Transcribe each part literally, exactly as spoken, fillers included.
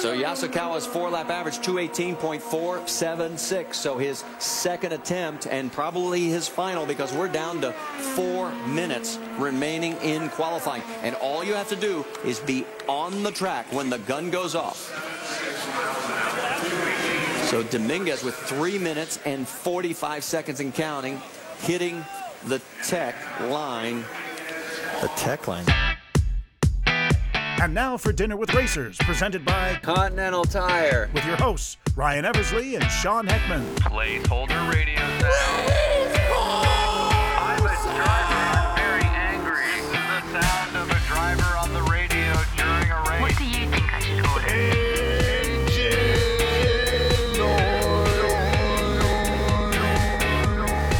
So Yasukawa's four-lap average, two eighteen point four seven six. So his second attempt and probably his final, because we're down to four minutes remaining in qualifying. And all you have to do is be on the track when the gun goes off. So Dominguez with three minutes and forty-five seconds and counting, hitting the tech line. The tech line. And now for Dinner with Racers, presented by Continental Tire. With your hosts, Ryan Eversley and Sean Heckman. Placeholder radio sound. I was driving very angry to the sound of a driver on the radio during a race. What do you think I should order? Engine.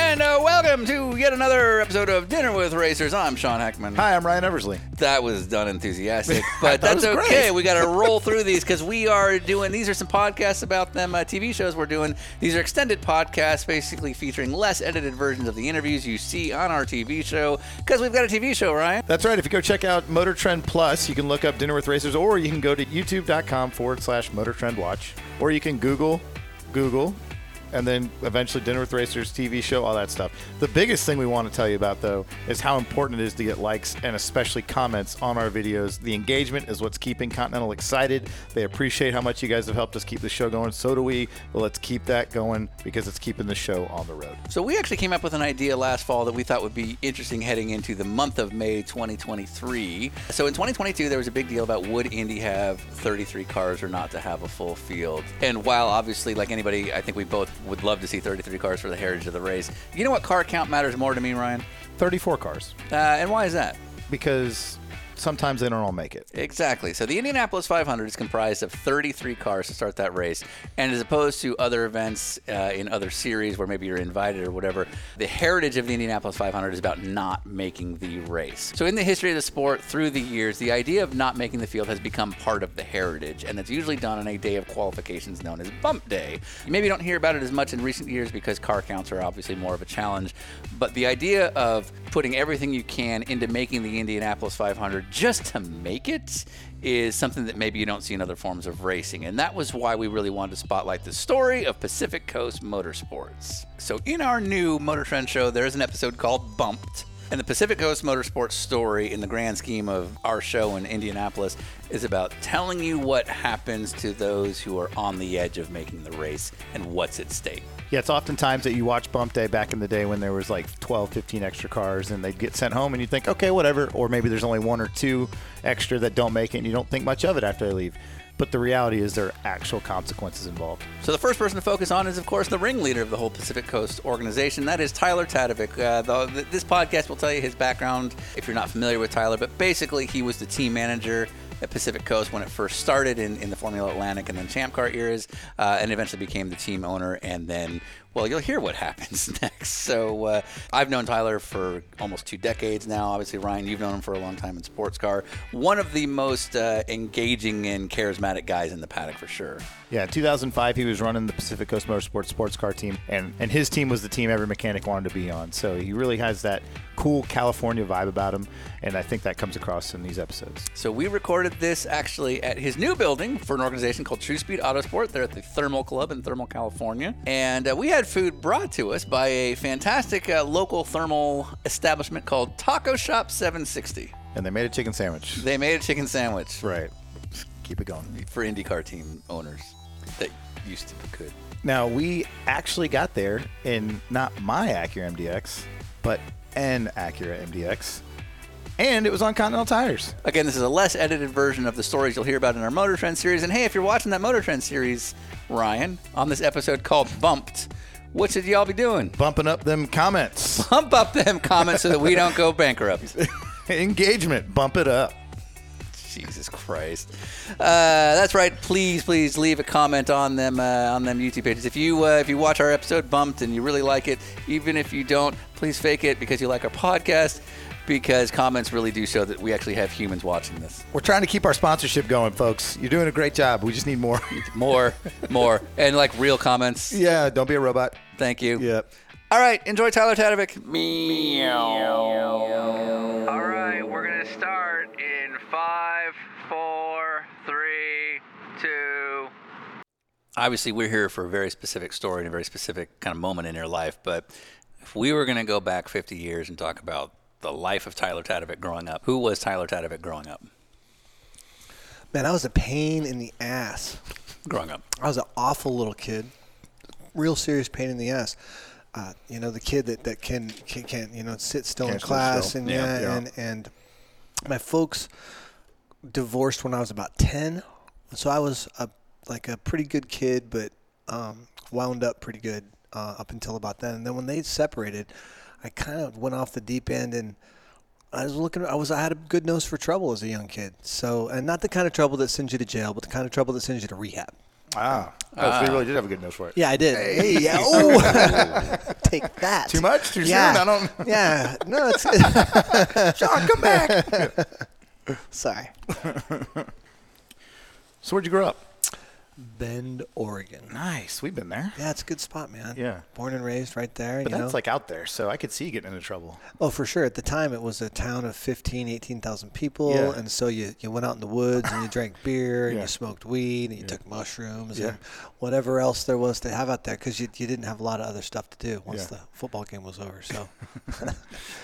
And uh, welcome to yet another episode of Dinner with Racers. I'm Sean Heckman. Hi, I'm Ryan Eversley. That was done enthusiastic, but that's okay. Great. We got to roll through these because we are doing, these are some podcasts about them, uh, T V shows we're doing. These are extended podcasts, basically featuring less edited versions of the interviews you see on our T V show, because we've got a T V show, right? That's right. If you go check out Motor Trend Plus, you can look up Dinner with Racers, or you can go to youtube.com forward slash Motor Trend Watch, or you can Google, Google, and then eventually Dinner with Racers, T V show, all that stuff. The biggest thing we want to tell you about, though, is how important it is to get likes and especially comments on our videos. The engagement is what's keeping Continental excited. They appreciate how much you guys have helped us keep the show going. So do we. But let's keep that going because it's keeping the show on the road. So we actually came up with an idea last fall that we thought would be interesting heading into the month of May twenty twenty-three. So in twenty twenty-two, there was a big deal about would Indy have thirty-three cars or not to have a full field. And while obviously, like anybody, I think we both would love to see thirty-three cars for the heritage of the race. You know what car count matters more to me, Ryan? thirty-four cars. Uh, and why is that? Because sometimes they don't all make it. Exactly. So the Indianapolis five hundred is comprised of thirty-three cars to start that race. And as opposed to other events uh, in other series where maybe you're invited or whatever, the heritage of the Indianapolis five hundred is about not making the race. So in the history of the sport through the years, the idea of not making the field has become part of the heritage. And it's usually done on a day of qualifications known as bump day. You maybe don't hear about it as much in recent years because car counts are obviously more of a challenge. But the idea of putting everything you can into making the Indianapolis five hundred just to make it is something that maybe you don't see in other forms of racing. And that was why we really wanted to spotlight the story of Pacific Coast Motorsports. So in our new Motor Trend show, there's an episode called Bumped. And the Pacific Coast Motorsports story in the grand scheme of our show in Indianapolis is about telling you what happens to those who are on the edge of making the race and what's at stake. Yeah, it's oftentimes that you watch Bump Day back in the day when there was like twelve, fifteen extra cars and they'd get sent home and you'd think, okay, whatever. Or maybe there's only one or two extra that don't make it and you don't think much of it after they leave. But the reality is there are actual consequences involved. So the first person to focus on is, of course, the ringleader of the whole Pacific Coast organization. That is Tyler Tadevic. Uh, the, the, this podcast will tell you his background if you're not familiar with Tyler. But basically, he was the team manager at Pacific Coast when it first started in, in the Formula Atlantic and then Champ Car eras, uh, and eventually became the team owner. And then, well, you'll hear what happens next. So uh, I've known Tyler for almost two decades now. Obviously, Ryan, you've known him for a long time in sports car. One of the most uh, engaging and charismatic guys in the paddock for sure. Yeah, in two thousand five, he was running the Pacific Coast Motorsports sports car team, and, and his team was the team every mechanic wanted to be on. So he really has that cool California vibe about him, and I think that comes across in these episodes. So we recorded this actually at his new building for an organization called True Speed Autosport. They're at the Thermal Club in Thermal, California. And uh, we had food brought to us by a fantastic uh, local thermal establishment called Taco Shop seven sixty. And they made a chicken sandwich. They made a chicken sandwich. Right. Keep it going. For IndyCar team owners that used to be good. Now, we actually got there in not my Acura M D X, but an Acura M D X. And it was on Continental Tires. Again, this is a less edited version of the stories you'll hear about in our Motor Trend series. And hey, if you're watching that Motor Trend series, Ryan, on this episode called Bumped, what should y'all be doing? Bumping up them comments. Bump up them comments so that we don't go bankrupt. Engagement. Bump it up. Jesus Christ. Uh, that's right. Please, please leave a comment on them uh, on them YouTube pages. If you uh, if you watch our episode Bumped and you really like it, even if you don't, please fake it because you like our podcast. Because comments really do show that we actually have humans watching this. We're trying to keep our sponsorship going, folks. You're doing a great job. We just need more. more, more. And like real comments. Yeah, don't be a robot. Thank you. Yep. All right, enjoy Tyler Tadevic. Meow. All right, we're going to start in five, four, three, obviously we're here for a very specific story and a very specific kind of moment in your life, but if we were going to go back fifty years and talk about the life of Tyler Tadevic growing up, who was Tyler Tadevic growing up? Man, I was a pain in the ass. Growing up. I was an awful little kid. Real serious pain in the ass. Uh, you know, the kid that, that can, can, can, you know, sit still Can't in class. Still. And, yeah, yeah. And, and my folks divorced when I was about ten. So I was a, like a pretty good kid, but um, wound up pretty good uh, up until about then. And then when they separated, I kind of went off the deep end, and I was looking. I was. I had a good nose for trouble as a young kid. So, and not the kind of trouble that sends you to jail, but the kind of trouble that sends you to rehab. Ah, oh, uh, so you really did have a good nose for it. Yeah, I did. Hey, yeah. Oh, take that. Too much? Too yeah. soon? I don't. Yeah. No, it's. Sean, come back. Sorry. So, where'd you grow up? Bend, Oregon. Nice. We've been there. Yeah, it's a good spot, man. Yeah. Born and raised right there. But you that's know? like out there, so I could see you getting into trouble. Oh, for sure. At the time, it was a town of fifteen, eighteen thousand people, yeah. and so you, you went out in the woods and you drank beer and yeah. you smoked weed and you yeah. took mushrooms yeah. and whatever else there was to have out there, because you, you didn't have a lot of other stuff to do once yeah. the football game was over. So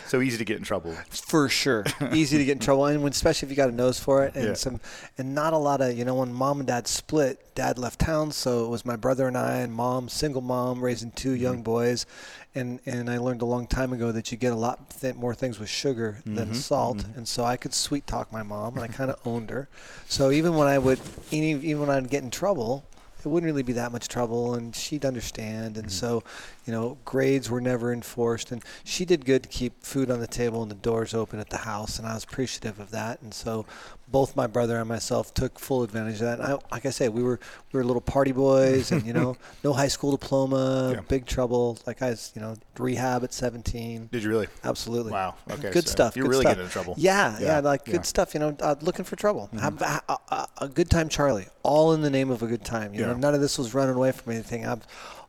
so easy to get in trouble. For sure. Easy to get in trouble, and when, especially if you got a nose for it. And yeah. some and not a lot of, you know, when mom and dad split, dad left town, so it was my brother and I and mom, single mom, raising two young mm-hmm. boys. And and I learned a long time ago that you get a lot th- more things with sugar mm-hmm. than salt. Mm-hmm. And so I could sweet talk my mom, and I kind of owned her. So even when I would even when I'd get in trouble, it wouldn't really be that much trouble, and she'd understand. And mm-hmm. so, you know, grades were never enforced. And she did good to keep food on the table and the doors open at the house, and I was appreciative of that. And so both my brother and myself took full advantage of that. And I, like I said, we were we were little party boys, and, you know, no high school diploma, yeah. big trouble. Like I was, you know, rehab at seventeen. Did you really? Absolutely. Wow. Okay. Good so stuff. You're good really stuff. Getting into trouble. Yeah. Yeah. yeah like yeah. good stuff, you know, uh, looking for trouble. Mm-hmm. I, I, I, a good time, Charlie. All in the name of a good time. You yeah. know, none of this was running away from anything. I'm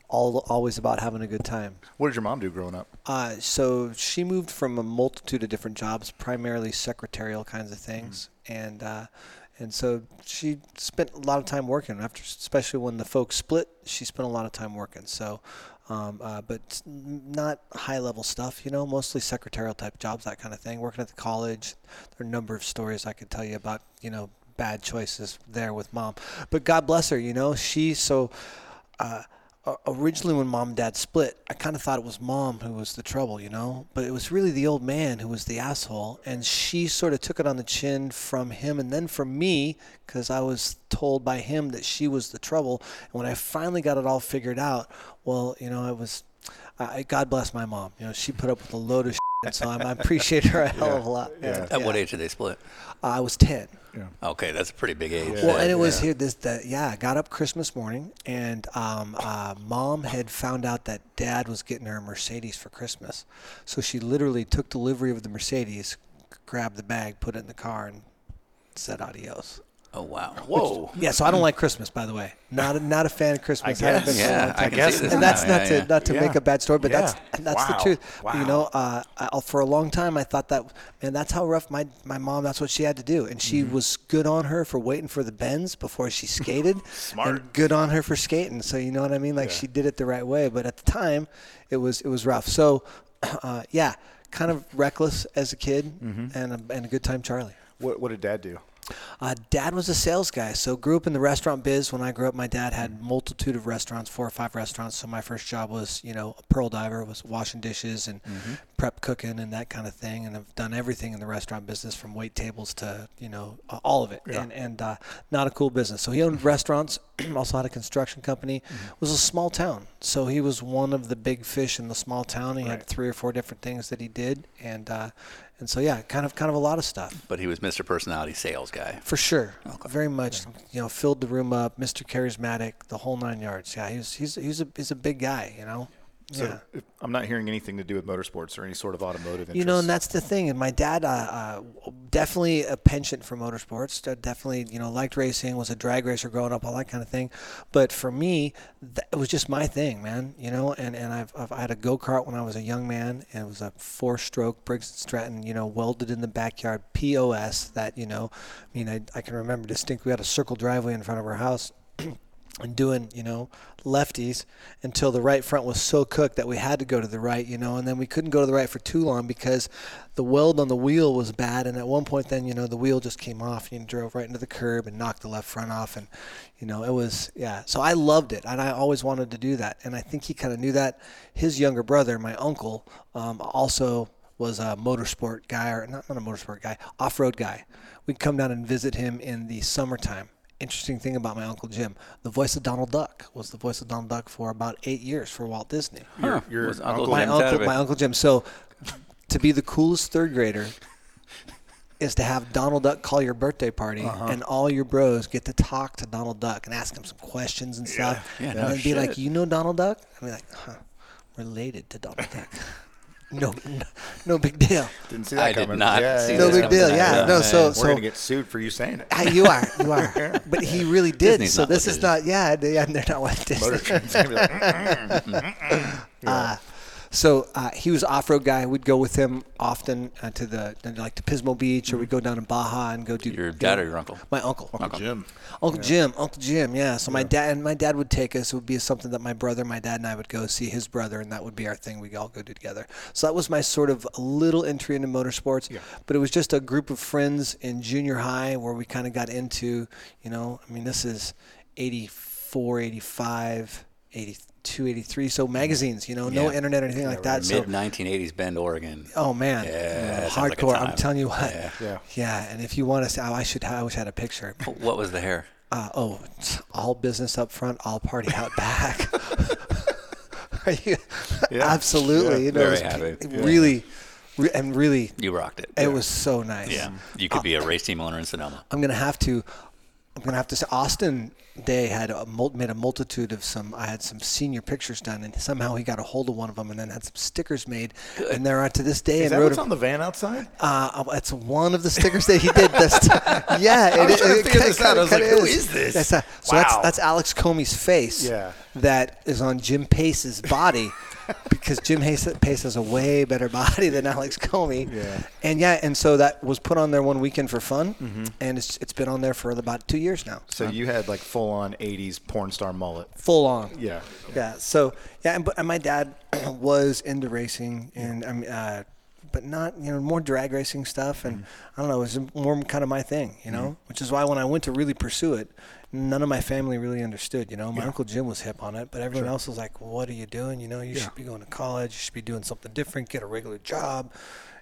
all always about having a good time. What did your mom do growing up? Uh, so she moved from a multitude of different jobs, primarily secretarial kinds of things. Mm-hmm. And uh, and so she spent a lot of time working. After, especially when the folks split, she spent a lot of time working. So, um, uh, but not high-level stuff, you know, mostly secretarial-type jobs, that kind of thing, working at the college. There are a number of stories I could tell you about, you know, bad choices there with mom. But God bless her, you know. She, so uh, originally when mom and dad split, I kind of thought it was mom who was the trouble, you know, but it was really the old man who was the asshole, and she sort of took it on the chin from him and then from me, because I was told by him that she was the trouble. And when I finally got it all figured out, well, you know, I was, I, God bless my mom, you know, she put up with a load of shit, and so I'm, I appreciate her a hell yeah. of a lot. Yeah. At yeah. what age did they split? Uh, I was ten. Yeah. Okay, that's a pretty big age. Yeah. Well, and it was yeah. here this that yeah. I got up Christmas morning, and um, uh, mom had found out that dad was getting her a Mercedes for Christmas, so she literally took delivery of the Mercedes, grabbed the bag, put it in the car, and said adios. Oh wow! Whoa! Which, yeah, so I don't like Christmas, by the way. Not a, not a fan of Christmas. I guess. I yeah, I guess. And that's now. not yeah, to yeah. not to yeah. make a bad story, but yeah. that's and that's wow. the truth. Wow. You know, uh, I, for a long time I thought that, man, that's how rough my, my mom. That's what she had to do, and she mm-hmm. was good on her for waiting for the bends before she skated. Smart. And good on her for skating. So you know what I mean? Like yeah. she did it the right way, but at the time, it was it was rough. So, uh, yeah, kind of reckless as a kid, mm-hmm. and a, and a good time, Charlie. What what did Dad do? Uh, dad was a sales guy, so grew up in the restaurant biz. When I grew up, my dad had multitude of restaurants, four or five restaurants. So my first job was, you know, a pearl diver, was washing dishes and mm-hmm. prep cooking and that kind of thing. And I've done everything in the restaurant business, from wait tables to, you know, uh, all of it. Yeah. And and uh, not a cool business. So he owned restaurants, also had a construction company. Mm-hmm. It was a small town, so he was one of the big fish in the small town. He right. had three or four different things that he did, and. Uh, And so, yeah, kind of kind of a lot of stuff. But he was Mister Personality Sales guy. For sure. Okay. Very much, yeah. you know, filled the room up, Mister Charismatic, the whole nine yards. Yeah, he's he's he's a, he's a big guy, you know. So yeah. if I'm not hearing anything to do with motorsports or any sort of automotive interest. You know, and that's the thing. And my dad, uh, uh, definitely a penchant for motorsports, definitely, you know, liked racing, was a drag racer growing up, all that kind of thing. But for me, that, it was just my thing, man, you know. And, and I've, I've I had a go-kart when I was a young man, and it was a four-stroke Briggs and Stratton, you know, welded in the backyard, P O S, that, you know, I mean, I, I can remember distinctly, we had a circle driveway in front of our house. and doing, you know, lefties until the right front was so cooked that we had to go to the right, you know, and then we couldn't go to the right for too long because the weld on the wheel was bad. And at one point then, you know, the wheel just came off and you drove right into the curb and knocked the left front off. And, you know, it was, yeah. So I loved it. And I always wanted to do that. And I think he kind of knew that. His younger brother, my uncle, um, also was a motorsport guy, or not, not a motorsport guy, off-road guy. We'd come down and visit him in the summertime. Interesting thing about my Uncle Jim, the voice of Donald Duck was the voice of Donald Duck for about eight years for Walt Disney. Huh. Your, your Uncle Jim. My uncle, my Uncle Jim. So to be the coolest third grader is to have Donald Duck call your birthday party, uh-huh. and all your bros get to talk to Donald Duck and ask him some questions and yeah. stuff. Yeah, and no then shit. Be like, you know Donald Duck? And be like, huh, related to Donald Duck. No, no, no big deal. Didn't see that I coming. I did not yeah, see yeah, that. No big deal, yeah. yeah. No, so, We're so, going to get sued for you saying it. I, you are, you are. yeah. But he really did. Disney's so this is not, yeah, they, they're not like Disney. like, mm-mm, mm-mm. Yeah. Uh, so uh, he was an off-road guy. We'd go with him often uh, to the like to Pismo Beach, or we'd go down to Baja and go do. Your dad or your uncle? My uncle. Uncle, uncle. Jim. Uncle yeah. Jim. Uncle Jim. Yeah. So yeah. my dad and my dad would take us. It would be something that my brother, my dad, and I would go see his brother, and that would be our thing. We'd all go do together. So that was my sort of little entry into motorsports. Yeah. But it was just a group of friends in junior high where we kind of got into, you know, I mean, this is eighty-four, eighty-five, eighty-three. two eighty-three so magazines, you know, yeah. no internet or anything yeah, like that. Mid so nineteen eighties Bend, Oregon. Oh man, yeah, yeah, hardcore. Like I'm telling you what. Yeah, yeah. yeah. And if you want to, say, oh, I should. I wish I had a picture. What was the hair? Uh, oh, all business up front, all party out back. Are you? Yeah. Absolutely. Yeah. You know, very it was happy. Really. Yeah. Re- and really, you rocked it. It yeah. was so nice. Yeah, you could uh, be a race team owner in Sonoma. I'm gonna have to. I'm gonna have to say Austin Day had a, made a multitude of some. I had some senior pictures done, and somehow he got a hold of one of them, and then had some stickers made. Good. And there are to this day. Is that what's a, on the van outside? Uh, it's one of the stickers that he did. That's t- yeah, I was trying to figure this out. I was like, who is this? That's a, so wow. that's that's Alex Comey's face. Yeah. That is on Jim Pace's body. Because Jim Hayes, Pace has a way better body than Alex Comey. Yeah. And, yeah, and so that was put on there one weekend for fun, mm-hmm. and it's it's been on there for about two years now. So um, you had, like, full-on eighties porn star mullet. Full-on. Yeah. Yeah, yeah. So, yeah, and, and my dad was into racing, and I mean, uh, but not, you know, more drag racing stuff, and mm-hmm. I don't know, it was more kind of my thing, you know, mm-hmm. which is why when I went to really pursue it, none of my family really understood, you know. My yeah. Uncle Jim was hip on it, but everyone sure. else was like, well, what are you doing? You know, you yeah. should be going to college. You should be doing something different. Get a regular job.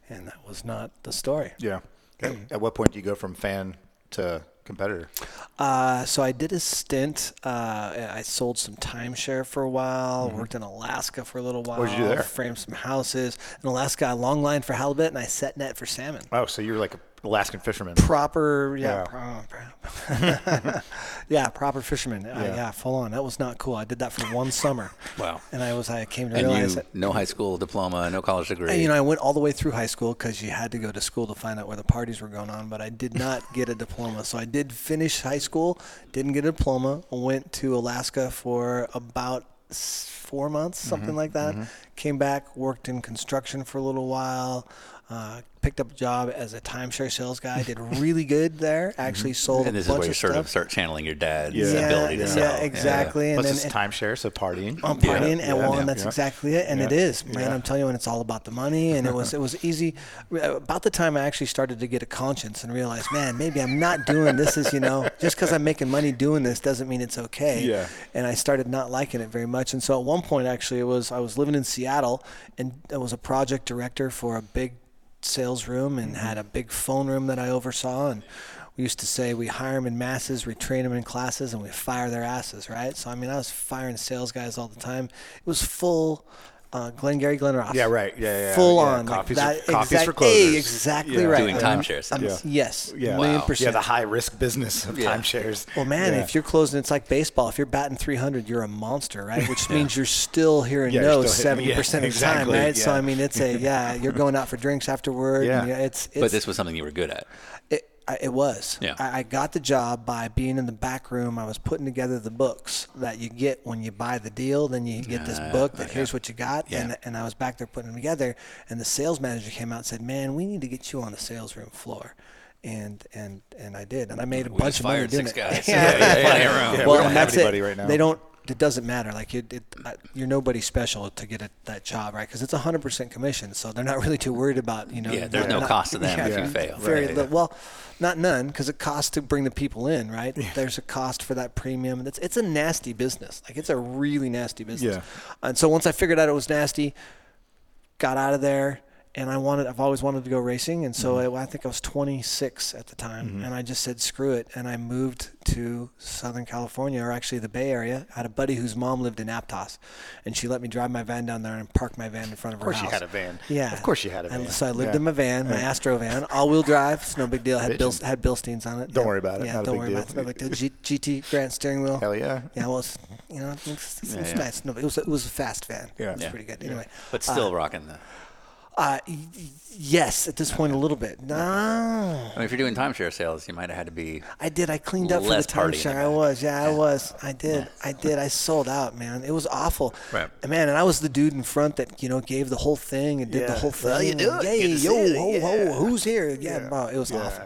And that was not the story. Yeah. Okay. At what point do you go from fan to competitor? Uh, so I did a stint. Uh, I sold some timeshare for a while. Mm-hmm. Worked in Alaska for a little while. What did you do there? Framed some houses. In Alaska, I long line for halibut, and I set net for salmon. Oh, so you were like a Alaskan fisherman. Proper, yeah. Wow. Proper, yeah, proper fisherman. Yeah. Uh, yeah, full on. That was not cool. I did that for one summer. Wow. And I was, I came to and realize you, that. No high school diploma, no college degree. And, you know, I went all the way through high school because you had to go to school to find out where the parties were going on, but I did not get a diploma. So I did finish high school, didn't get a diploma, went to Alaska for about four months, something mm-hmm, like that. Mm-hmm. Came back, worked in construction for a little while. Uh, picked up a job as a timeshare sales guy. Did really good there. Actually sold a bunch of stuff. And this is where you sort of start channeling your dad's yeah. ability to yeah, sell. Yeah, exactly. Yeah, yeah. And Plus then, it's timeshare, so partying. Um, partying, yeah, and yeah, well, yeah, that's yeah. exactly it. And yeah. it is, man. Yeah. I'm telling you, and it's all about the money. And it was, it was easy. About the time I actually started to get a conscience and realize, man, maybe I'm not doing this. Is you know, just because I'm making money doing this doesn't mean it's okay. Yeah. And I started not liking it very much. And so at one point, actually, it was I was living in Seattle, and I was a project director for a big sales room and had a big phone room that I oversaw, and we used to say we hire them in masses, we train them in classes, and we fire their asses, right? So I mean, I was firing sales guys all the time. It was full uh Glengarry Glen Ross. Yeah, right. Yeah, yeah. Full yeah. on. Coffees, like that, for, coffees exact, for closers. Hey, exactly yeah. right. Doing timeshares. Um, yeah. Yes. Yeah. Million wow. percent. Yeah, the high risk business of yeah. timeshares. Well, man, yeah. if you're closing, it's like baseball. If you're batting three hundred, you're a monster, right? Which yeah. means you're still hearing yeah, no seventy percent yeah, of the exactly. time, right? Yeah. So, I mean, it's a, yeah, you're going out for drinks afterward. Yeah. And, yeah it's, it's, but this was something you were good at. It, I, it was. Yeah. I, I got the job by being in the back room. I was putting together the books that you get when you buy the deal. Then you get this book that here's what you got. Yeah. And and I was back there putting them together. And the sales manager came out and said, man, we need to get you on the sales room floor. And and and I did, and I made a we bunch of money doing it. We fired six guys. Yeah, yeah, yeah, yeah. yeah. Well, we don't and have that's anybody it. Right now. They don't. It doesn't matter. Like it, it I, you're nobody special to get a, that job, right? Because it's one hundred percent commission, so they're not really too worried about you know. Yeah, there's no not, cost to them yeah, if yeah. you fail. Very right, yeah. Well, not none, because it costs to bring the people in, right? Yeah. There's a cost for that premium. That's it's a nasty business. Like it's a really nasty business. Yeah. And so once I figured out it was nasty, got out of there. And I wanted, I've always wanted to go racing. And so mm-hmm. I, I think I was twenty-six at the time. Mm-hmm. And I just said, screw it. And I moved to Southern California, or actually the Bay Area. I had a buddy whose mom lived in Aptos. And she let me drive my van down there and park my van in front of, of her house. Of course you had a van. Yeah. Of course you had a van. And so I lived yeah. in my van, my yeah. Astro van, all-wheel drive. It's no big deal. I had, Bil- had Bilsteins on it. Don't yeah. worry about it. Yeah, Not don't a big worry deal. About it. It's no big deal. G- GT Grant steering wheel. Hell yeah. Yeah, well, it's, you know, it's, it's, it's yeah, yeah. nice. No, it, was, it was a fast van. Yeah. It was yeah. pretty good. Anyway. But still uh, rocking the... Uh, yes, at this point a little bit. No. I mean, if you're doing timeshare sales, you might have had to be. I did. I cleaned up for the timeshare. I was. Yeah, I was. I did. Yeah. I did. I sold out, man. It was awful. Right. And man, and I was the dude in front that you know gave the whole thing and did yeah. the whole thing. Well, you do it. Yay, yo, ho, yeah. ho, who's here? Yeah, yeah. Wow, it was yeah. awful.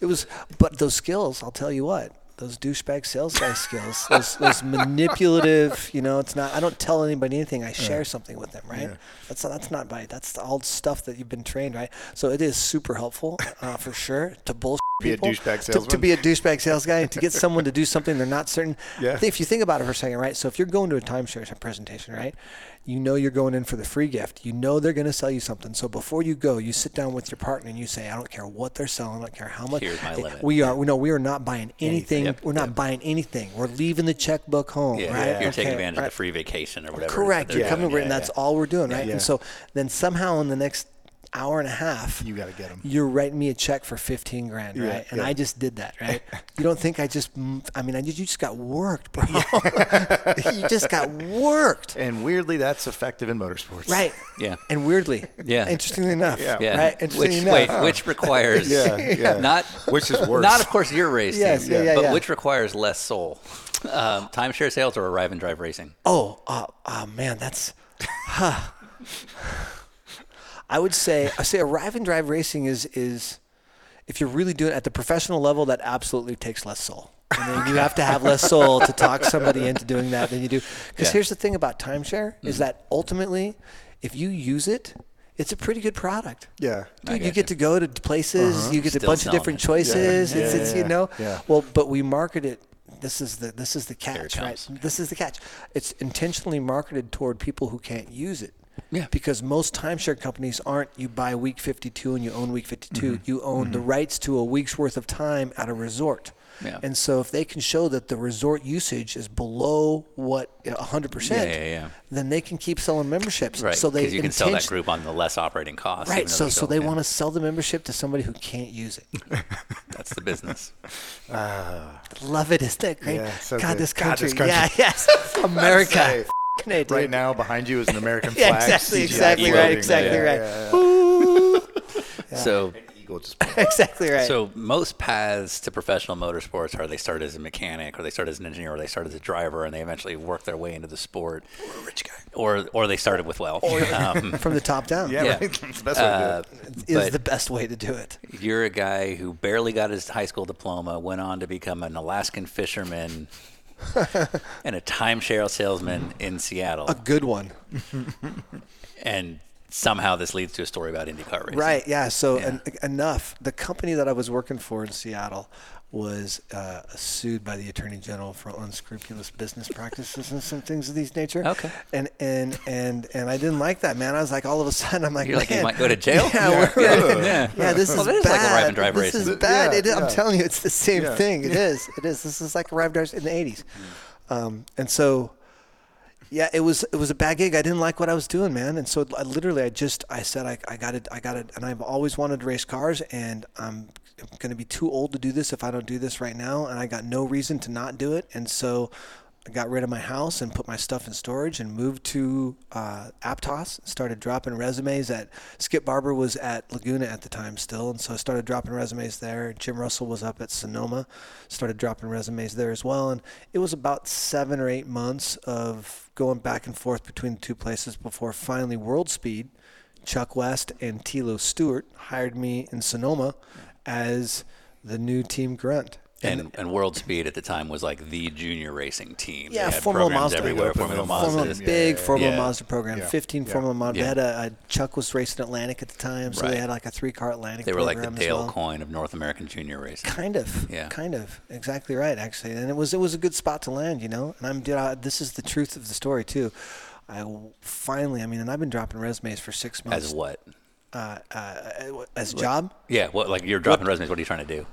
It was, but those skills, I'll tell you what. Those douchebag sales guy skills, those, those manipulative, you know, it's not, I don't tell anybody anything. I share yeah. something with them, right? Yeah. That's that's not right. That's all stuff that you've been trained, right? So it is super helpful uh, for sure to bullshit people. Be a douchebag salesman. To, to be a douchebag sales guy, to get someone to do something they're not certain. Yeah. If you think about it for a second, right? So if you're going to a timeshare presentation, right? You know you're going in for the free gift. You know they're going to sell you something. So before you go, you sit down with your partner and you say, I don't care what they're selling. I don't care how much. Here's my limit. We are, we know we are not buying anything. anything. Yep. We're not yep. buying anything. We're leaving the checkbook home. Yeah, right? Yeah. You're okay. taking advantage right. of the free vacation or whatever. Correct. You're doing. coming over yeah, and that's yeah. all we're doing, right? Yeah. And so then somehow in the next hour and a half, you got to get them. You're writing me a check for fifteen grand, right? Yeah, and yeah. I just did that, right? You don't think I just? I mean, I just, you just got worked, bro. You just got worked. And weirdly, that's effective in motorsports, right? Yeah. And weirdly, yeah. Interestingly enough, yeah. yeah. Right? Interestingly which, enough, wait, which requires yeah, yeah. not which is worse. Not, of course, your racing, yes, yeah, yeah, but yeah. which requires less soul. Um, timeshare sales or arrive and drive racing? Oh, uh, oh man, that's. Huh. I would say I say arrive and drive racing is is if you're really doing it at the professional level, that absolutely takes less soul. I mean, you have to have less soul to talk somebody into doing that than you do. Because yeah. here's the thing about timeshare mm-hmm. is that ultimately, if you use it, it's a pretty good product. Yeah, dude, you get you. to go to places, uh-huh. you get Still a bunch of different it. choices. Yeah. Yeah. It's, it's you know, yeah. well, but we market it. This is the this is the catch, right? This is the catch. It's intentionally marketed toward people who can't use it. Yeah. Because most timeshare companies aren't, you buy week fifty-two and you own week fifty-two. Mm-hmm. You own mm-hmm. the rights to a week's worth of time at a resort. Yeah. And so if they can show that the resort usage is below what one hundred percent, yeah, yeah, yeah. then they can keep selling memberships. Right, so they you can sell that group on the less operating cost. Right, so, they, so they yeah. want to sell the membership to somebody who can't use it. That's the business. Uh, Love it, isn't it great? Yeah, so God, this God, this country. Yeah, yes. America. Canadian. Right now, behind you is an American flag. yeah, exactly, C G I exactly right, exactly right. Yeah, yeah, yeah. yeah. So, exactly right. So most paths to professional motorsports are they start as a mechanic, or they start as an engineer, or they start as a driver, and they eventually work their way into the sport. Or a rich guy. Or, or they started with wealth. Um, from the top down. Yeah, yeah. Right. It's the best uh, way to do it. It is the best way to do it. You're a guy who barely got his high school diploma, went on to become an Alaskan fisherman. and a timeshare salesman in Seattle. A good one. And somehow this leads to a story about IndyCar racing. Right, yeah. So yeah. En- enough. The company that I was working for in Seattle was uh, sued by the Attorney General for unscrupulous business practices and some things of these nature. Okay. And and and and I didn't like that, man. I was like, all of a sudden, I'm like, you're like, you might go to jail. Yeah, yeah, we're, yeah. yeah. yeah. yeah this well, is it bad. Is like arrive and drive this racing. Is bad. Yeah, it, yeah. I'm telling you, it's the same yeah. thing. It yeah. is. It is. This is like arrive and drive in the eighties, mm. um, and so. Yeah, it was it was a bad gig. I didn't like what I was doing, man. And so I literally, I just I said I I got it, I got it, and I've always wanted to race cars, and I'm going to be too old to do this if I don't do this right now. And I got no reason to not do it. And so I got rid of my house and put my stuff in storage and moved to uh, Aptos. Started dropping resumes at Skip Barber was at Laguna at the time still, and so I started dropping resumes there. Jim Russell was up at Sonoma, started dropping resumes there as well. And it was about seven or eight months of going back and forth between the two places before finally World Speed, Chuck West and Tilo Stewart hired me in Sonoma as the new Team Grunt. And, and and World Speed at the time was like the junior racing team. Yeah, they had Formula programs Mazda everywhere. Formula Mazda, Formula, yeah, big yeah, yeah. Formula yeah. Mazda program. Yeah. Fifteen yeah. Formula Mazda. Yeah. They had a, a Chuck was racing Atlantic at the time, so right. they had like a three-car Atlantic. They were program like the Dale well. Coyne of North American junior racing. Kind of. Yeah. Kind of. Exactly right, actually. And it was it was a good spot to land, you know. And I'm dude, I, this is the truth of the story too. I finally, I mean, and I've been dropping resumes for six months. As what? Uh, uh, as a job? Yeah. What like you're dropping what? resumes? What are you trying to do?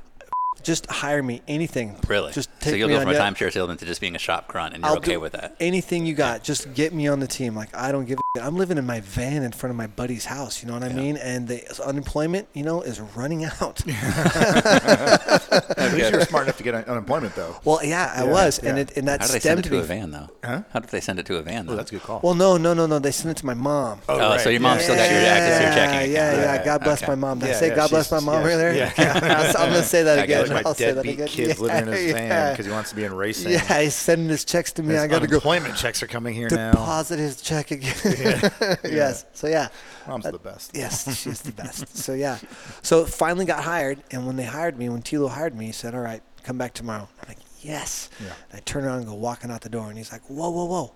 Just hire me, anything. Really? Just take so you'll me go from a timeshare salesman to just being a shop grunt, and you're I'll okay with that? Anything you got, just get me on the team. Like, I don't give a shit. I'm living in my van in front of my buddy's house, you know what I yeah. mean? And the unemployment, you know, is running out. At least you were smart enough to get unemployment, though. Well, yeah, I yeah, was. Yeah. And it and that How did they send it to me. a van, though? Huh? How did they send it to a van, though? Oh, that's a good call. Well, no, no, no, no. They sent it to my mom. Oh, oh right. So your mom yeah, still got your access to your checking account. Yeah, yeah, yeah. God bless okay. my mom. Did yeah, I say yeah, God bless my mom yeah, earlier? Yeah. yeah. I'm going to say that again. My I'll deadbeat kid's yeah, living in his van because yeah. he wants to be in racing. Yeah, he's sending his checks to me. His I got to go. Unemployment checks are coming here now. Deposit his check again. Yeah. yeah. Yes. So yeah. Mom's uh, the best. Yes, she's the best. So yeah. So finally got hired, and when they hired me, when Tilo hired me, he said, "All right, come back tomorrow." I'm like, "Yes." Yeah. And I turn around and go walking out the door, and he's like, "Whoa, whoa, whoa,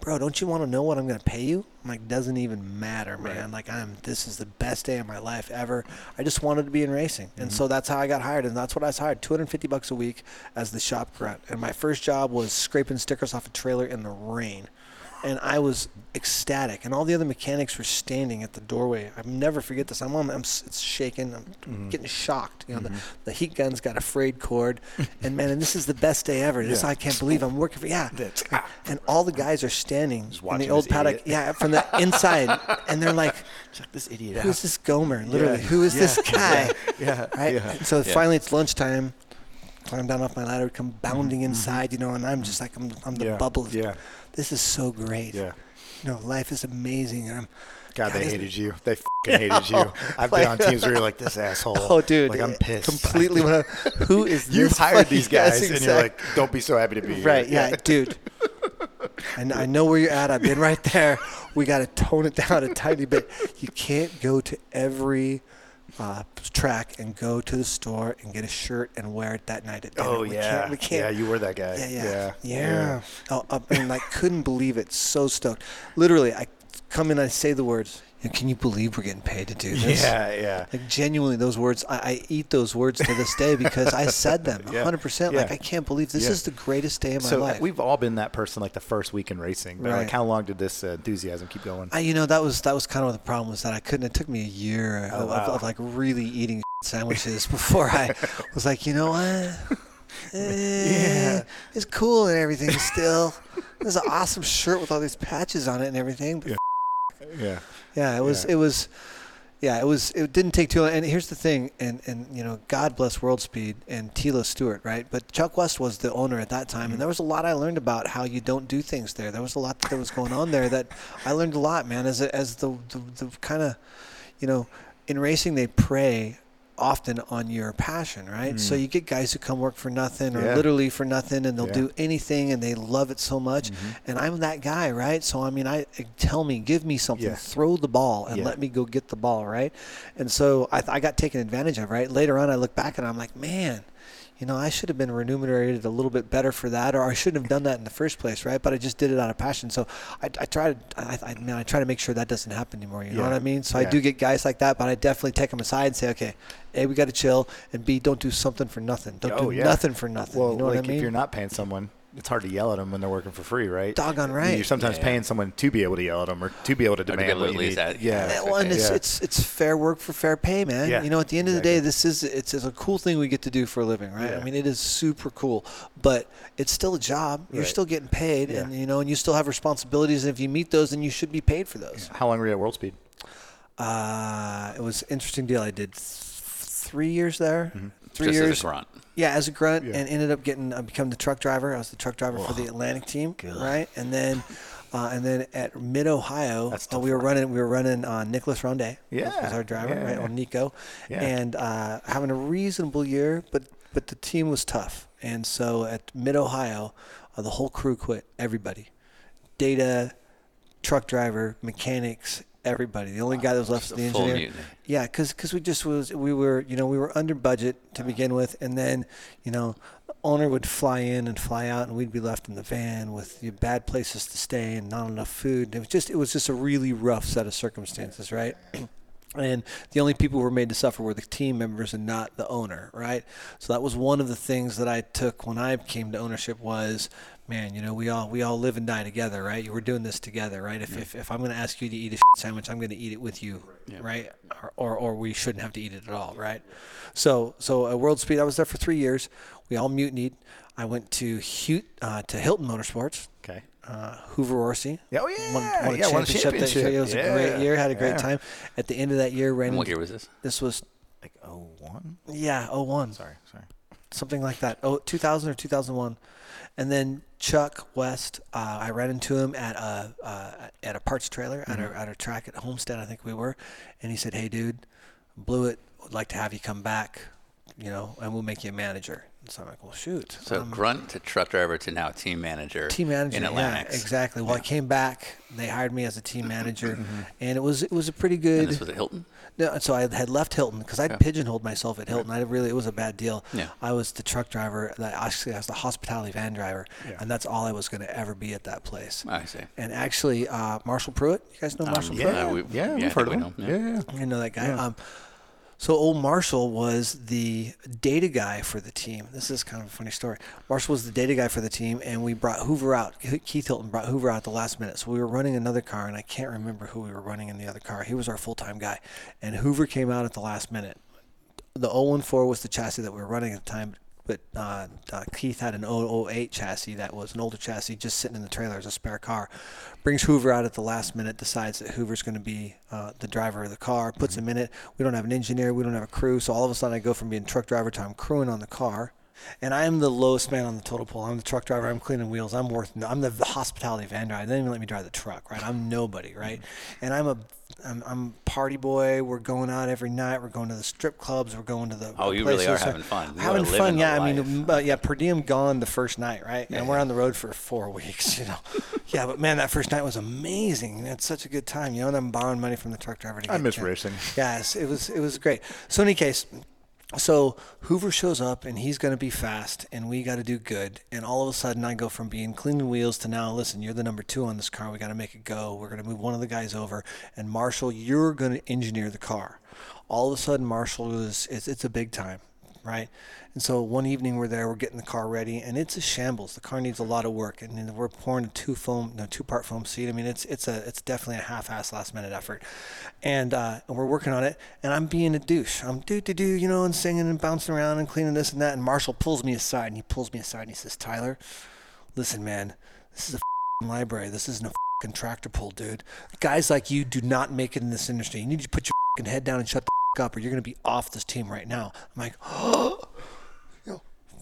bro! Don't you want to know what I'm going to pay you?" I'm like, "Doesn't even matter, man. Right. Like, I'm. This is the best day of my life ever. I just wanted to be in racing, and mm-hmm. so that's how I got hired, and that's what I was hired. two hundred fifty bucks a week as the shop grunt, and my first job was scraping stickers off a trailer in the rain. And I was ecstatic, and all the other mechanics were standing at the doorway. I'll never forget this. I'm on, I'm it's shaking. I'm mm-hmm. getting shocked. You know, mm-hmm. the, the heat gun's got a frayed cord, and man, and this is the best day ever. This yeah. I can't believe I'm working for yeah. And all the guys are standing in the old paddock, idiot. yeah, from the inside, and they're like, "Check this idiot who's out. Who's this Gomer? Literally, yeah. who is yeah. this guy? yeah, right." Yeah. And so yeah. finally, it's lunchtime. Climb down off my ladder, come bounding mm-hmm. inside, you know, and I'm just like, I'm, I'm the yeah. bubble. Yeah. This is so great. Yeah. You know, life is amazing. And I'm, God, God they hated you. They fucking hated you. I've like, been on teams where you're like, this asshole. Oh, dude. Like, I'm pissed. Completely. I, who is this? You've hired these guys, and you're like, don't be so happy to be here. Right, yeah, dude. And I know where you're at. I've been right there. We got to tone it down a tiny bit. You can't go to every... Uh, track and go to the store and get a shirt and wear it that night at dinner. Oh, we yeah. Can't, we can't. Yeah, you were that guy. Yeah, yeah. Yeah. yeah. yeah. Oh, I mean, I couldn't believe it. So stoked. Literally, I come in, I say the words, "Can you believe we're getting paid to do this?" Yeah, yeah. Like, genuinely, those words, I, I eat those words to this day because I said them yeah. one hundred percent. Yeah. Like, I can't believe this yeah. is the greatest day of my so, life. So we've all been that person, like, the first week in racing. Right. Like, how long did this uh, enthusiasm keep going? I, you know, that was that was kind of the problem was that I couldn't. It took me a year oh, of, wow. of, of, like, really eating sandwiches before I was like, you know what? Eh, yeah. It's cool and everything still. There's an awesome shirt with all these patches on it and everything. But yeah. Yeah. Yeah, it was, yeah. it was, yeah, it was, it didn't take too long. And here's the thing, and, and you know, God bless World Speed and Tilo Stewart, right? But Chuck West was the owner at that time, mm-hmm. and there was a lot I learned about how you don't do things there. There was a lot that was going on there that I learned a lot, man, as, a, as the, the, the kind of, you know, in racing they prey often on your passion, right? Mm. So you get guys who come work for nothing or yeah. literally for nothing, and they'll yeah. do anything and they love it so much. Mm-hmm. And I'm that guy, right? So I mean, I tell me, give me something, yeah. throw the ball and yeah. let me go get the ball, right? And so I, I got taken advantage of, right? Later on, I look back and I'm like, man, you know, I should have been remunerated a little bit better for that, or I shouldn't have done that in the first place, right? But I just did it out of passion. So I, I try to, I, I mean, I try to make sure that doesn't happen anymore. You yeah. know what I mean? So yeah. I do get guys like that, but I definitely take them aside and say, okay, A, we got to chill, and B, don't do something for nothing. Don't oh, do yeah. nothing for nothing. Well, you know like what I mean? If you're not paying someone, it's hard to yell at them when they're working for free, right? Doggone right. You're sometimes yeah. paying someone to be able to yell at them or to be able to demand or to be able what you need. At, yeah. yeah. Well, and it's, yeah. it's it's fair work for fair pay, man. Yeah. You know, at the end exactly. of the day, this is it's, it's a cool thing we get to do for a living, right? Yeah. I mean, it is super cool, but it's still a job. You're right. still getting paid, yeah. and you know, and you still have responsibilities. And if you meet those, then you should be paid for those. How long were you at World Speed? Uh, it was an interesting deal. I did three years there. Mm-hmm. Three Just years. As a grunt. Yeah, as a grunt, yeah. and ended up getting uh, become the truck driver. I was the truck driver Whoa. for the Atlantic team, God. right? And then, uh, and then at Mid Ohio, uh, we were running. We were running uh, Nicholas Ronde. Yeah, was our driver, yeah. right? Or Nico, yeah. and uh, having a reasonable year, but but the team was tough. And so at Mid Ohio, uh, the whole crew quit. Everybody, data, truck driver, mechanics. everybody. The only wow, guy that was left was the engineer. Full mutiny. Yeah, because because we just was we were you know we were under budget to wow. begin with, and then you know owner would fly in and fly out, and we'd be left in the van with you know, bad places to stay and not enough food. And it was just it was just a really rough set of circumstances, right? And the only people who were made to suffer were the team members and not the owner, right? So that was one of the things that I took when I came to ownership was, man, you know, we all we all live and die together, right? We're doing this together, right? If yeah. if, if I'm going to ask you to eat a shit sandwich, I'm going to eat it with you, yeah. right? Or, or or we shouldn't have to eat it at all, right? So so at World Speed, I was there for three years. We all mutinied. I went to Hute, uh, to Hilton Motorsports. Okay. Uh, Hoover Orsi. Oh, yeah. Won, won a yeah, won a championship. That year. It was yeah. a great year. Had a great yeah. time. At the end of that year, ran. And what year was this? This was. Like oh one? Yeah, oh one. Sorry, sorry. Something like that. Oh, two thousand or two thousand one. And then Chuck West, uh, I ran into him at a uh, at a parts trailer, mm-hmm. at, a, at a track at Homestead, I think we were. And he said, hey, dude, blew it. Would like to have you come back, you know, and we'll make you a manager. So I'm like, well, shoot. So um, grunt to truck driver to now team manager. Team manager in Atlantic. Yeah, exactly. Well, yeah. I came back. They hired me as a team manager, mm-hmm. and it was it was a pretty good. And this was at Hilton. No, so I had left Hilton because I yeah. pigeonholed myself at Hilton. I really it was a bad deal. Yeah. I was the truck driver. Actually, I was the hospitality van driver, yeah. and that's all I was going to ever be at that place. I see. And actually, uh, Marshall Pruitt. You guys know um, Marshall yeah, Pruitt? We, yeah, yeah, we've heard of him. Yeah, yeah, yeah. You know that guy. Yeah. Um, So old Marshall was the data guy for the team. This is kind of a funny story. Marshall was the data guy for the team, and we brought Hoover out. Keith Hilton brought Hoover out at the last minute. So we were running another car, and I can't remember who we were running in the other car. He was our full-time guy, and Hoover came out at the last minute. The oh one four was the chassis that we were running at the time, but uh, uh, Keith had an oh oh eight chassis that was an older chassis just sitting in the trailer as a spare car. Brings Hoover out at the last minute, decides that Hoover's going to be uh, the driver of the car, puts mm-hmm. him in it. We don't have an engineer. We don't have a crew. So all of a sudden I go from being truck driver to I'm crewing on the car. And I am the lowest man on the total pole. I'm the truck driver. I'm cleaning wheels. I'm worth. No, I'm the, the hospitality van driver. They didn't even let me drive the truck, right? I'm nobody, right? Mm-hmm. And I'm a, I'm, I'm party boy. We're going out every night. We're going to the strip clubs. We're going to the. Oh, you places. really are having fun. You having fun, yeah. I mean, uh, yeah. Per diem gone the first night, right? Yeah. And we're on the road for four weeks, you know. Yeah, but man, that first night was amazing. That's such a good time, you know. And I'm borrowing money from the truck driver to get. I miss racing. Yes, it was. It was great. So in any case. So Hoover shows up, and he's going to be fast, and we got to do good. And all of a sudden, I go from being cleaning wheels to now, listen, you're the number two on this car. We got to make it go. We're going to move one of the guys over. And Marshall, you're going to engineer the car. All of a sudden, Marshall is, it's, it's a big time, right? And so one evening, we're there. We're getting the car ready, and it's a shambles. The car needs a lot of work, and then we're pouring a two foam, no, two-part foam seat. I mean, it's it's a it's definitely a half-assed last-minute effort, and uh, and we're working on it. And I'm being a douche. I'm do do do, you know, and singing and bouncing around and cleaning this and that. And Marshall pulls me aside, and he pulls me aside, and he says, "Tyler, listen, man, this is a f-ing library. This isn't a f-ing tractor pull, dude. Guys like you do not make it in this industry. You need to put your f-ing head down and shut the f- up, or you're gonna be off this team right now." I'm like, oh.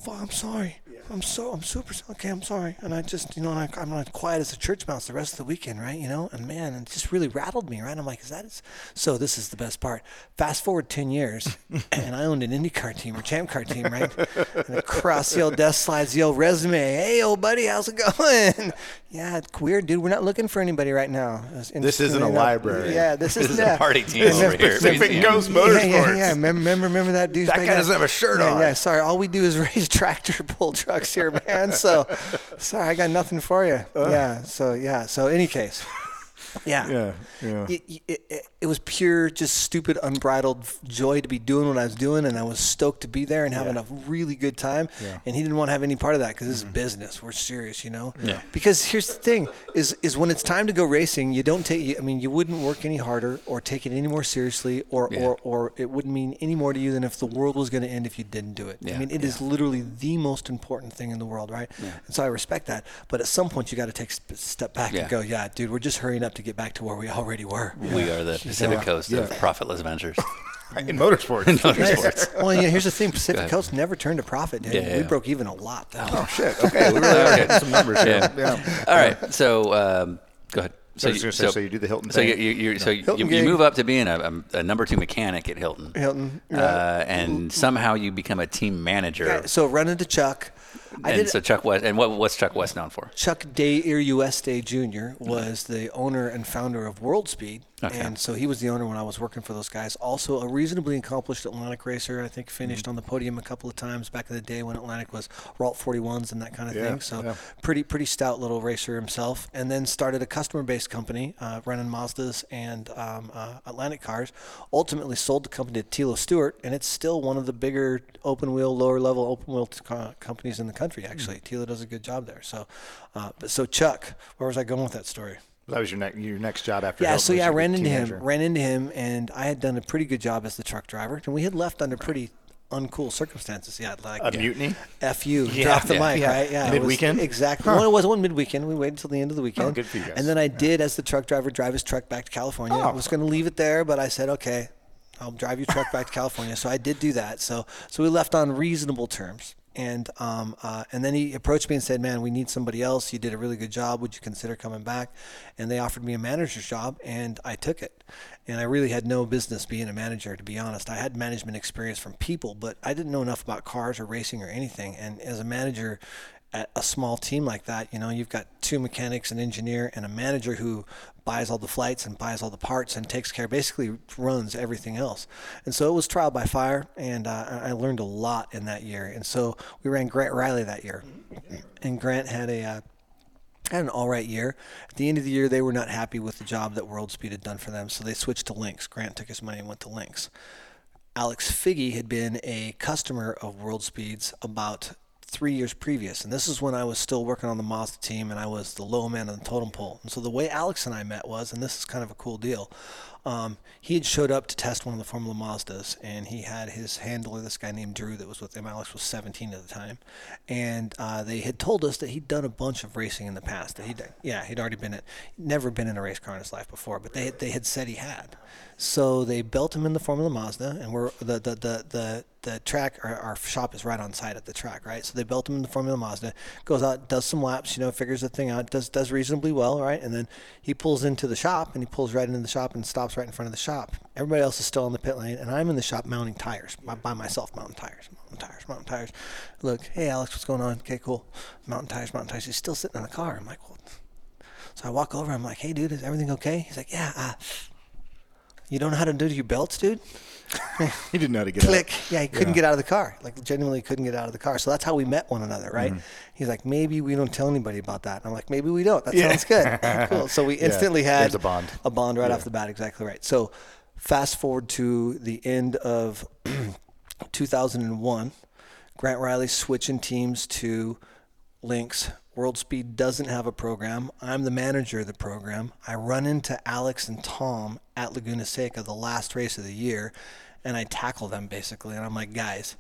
I'm sorry. I'm so, I'm super, okay, I'm sorry. And I just, you know, I, I'm not quiet as a church mouse the rest of the weekend, right? You know, and man, it just really rattled me, right? I'm like, is that it? So this is the best part. Fast forward ten years, and I owned an IndyCar team or Champ Car team, right? And across the old desk slides the old resume. Hey, old buddy, how's it going? Yeah, it's weird, dude. We're not looking for anybody right now. This isn't a library. Yeah, this, this is a party team over here. Pacific Coast Motorsports. Yeah, yeah, yeah. Remember, remember that dude? That guy doesn't have a shirt on. Yeah, sorry. All we do is raise tractor pull trucks here, man. So, sorry, I got nothing for you. Uh, yeah. So, yeah. So, any case. Yeah. Yeah. yeah. It, it, it was pure, just stupid, unbridled joy to be doing what I was doing, and I was stoked to be there and having yeah. a really good time. Yeah. And he didn't want to have any part of that because this mm-hmm. is business. We're serious, you know. Yeah. Because here's the thing: is is when it's time to go racing, you don't take. I mean, you wouldn't work any harder or take it any more seriously, or yeah. or, or it wouldn't mean any more to you than if the world was going to end if you didn't do it. Yeah. I mean, it yeah. is literally the most important thing in the world, right? Yeah. And so I respect that, but at some point you got to take a step back yeah. and go, yeah, dude, we're just hurrying up to get back to where we already were. Yeah. We are the Pacific Coast yeah. of yeah. profitless ventures. In motorsports. In motorsports. Well, yeah, here's the thing. Pacific Coast never turned a profit, dude. Yeah, yeah, we yeah. broke even a lot, though. Oh, shit. Okay. We really are getting some numbers here. Yeah. Yeah. All right. So, um, go ahead. So, so, you, so, so you do the Hilton thing. So you, you, you, so you, you move up to being a, a number two mechanic at Hilton. Hilton. Yeah. Uh, and somehow you become a team manager. Yeah. So run into Chuck. I and did, so Chuck West, and what, what's Chuck West known for? Chuck De Irueste Junior was the owner and founder of World Speed, okay. and so he was the owner when I was working for those guys. Also a reasonably accomplished Atlantic racer, I think finished mm-hmm. on the podium a couple of times back in the day when Atlantic was Route forty-ones and that kind of yeah, thing. So yeah. pretty pretty stout little racer himself, and then started a customer-based company, uh, running Mazdas and um, uh, Atlantic cars. Ultimately sold the company to Tilo Stewart, and it's still one of the bigger open-wheel, lower-level open-wheel t- co- companies in the country, actually. Mm-hmm. Tilo does a good job there. So, uh, but so Chuck, where was I going with that story? That was your next your next job after. Yeah, so yeah, I ran into him, ran into him, and I had done a pretty good job as the truck driver, and we had left under pretty uncool circumstances. Yeah, like a yeah. mutiny. F you, yeah, drop the yeah, mic, yeah. right? Yeah, mid weekend. Exactly. Huh. Well, it was one mid weekend. We waited until the end of the weekend. Oh, good for you guys. And then I did, yeah. as the truck driver, drive his truck back to California. Oh. I was going to leave it there, but I said, okay, I'll drive your truck back to California. So I did do that. So so we left on reasonable terms. And um, uh, and then he approached me and said, man, we need somebody else. You did a really good job. Would you consider coming back? And they offered me a manager's job, and I took it. And I really had no business being a manager, to be honest. I had management experience from people, but I didn't know enough about cars or racing or anything. And as a manager at a small team like that, you know, you've got two mechanics, an engineer, and a manager who buys all the flights and buys all the parts and takes care, basically runs everything else. And so it was trial by fire, and uh, I learned a lot in that year. And so we ran Grant Riley that year, and Grant had a uh, had an all right year. At the end of the year, they were not happy with the job that World Speed had done for them, so they switched to Lynx. Grant took his money and went to Lynx. Alex Figge had been a customer of World Speed's about three years previous, and this is when I was still working on the Mazda team, and I was the low man on the totem pole. And so the way Alex and I met was, and this is kind of a cool deal, um, he had showed up to test one of the Formula Mazdas, and he had his handler, this guy named Drew that was with him. Alex was seventeen at the time, and uh, they had told us that he'd done a bunch of racing in the past. That he'd, yeah, he'd already been at, never been in a race car in his life before, but they they had said he had. So they built him in the Formula Mazda, and we're the the the the, the track. Our, our shop is right on site at the track, right? So they built him in the Formula Mazda. Goes out, does some laps, you know, figures the thing out, does does reasonably well, right? And then he pulls into the shop, and he pulls right into the shop and stops right in front of the shop. Everybody else is still in the pit lane, and I'm in the shop mounting tires by, by myself, mounting tires, mounting tires, mounting tires. Look, hey Alex, what's going on? Okay, cool. Mounting tires, mounting tires. He's still sitting in the car. I'm like, well. So I walk over. I'm like, hey dude, is everything okay? He's like, yeah. Uh, You don't know how to do your belts, dude? He didn't know how to get Click. out. Click. Yeah, he couldn't yeah. get out of the car. Like, genuinely couldn't get out of the car. So that's how we met one another, right? Mm-hmm. He's like, maybe we don't tell anybody about that. And I'm like, maybe we don't. That yeah. sounds good. Cool. So we instantly yeah. had a bond. a bond right yeah. off the bat. Exactly right. So fast forward to the end of two thousand one. Grant Riley switching teams to Lynx. World Speed doesn't have a program. I'm the manager of the program. I run into Alex and Tom at Laguna Seca, the last race of the year, and I tackle them basically. And I'm like, guys,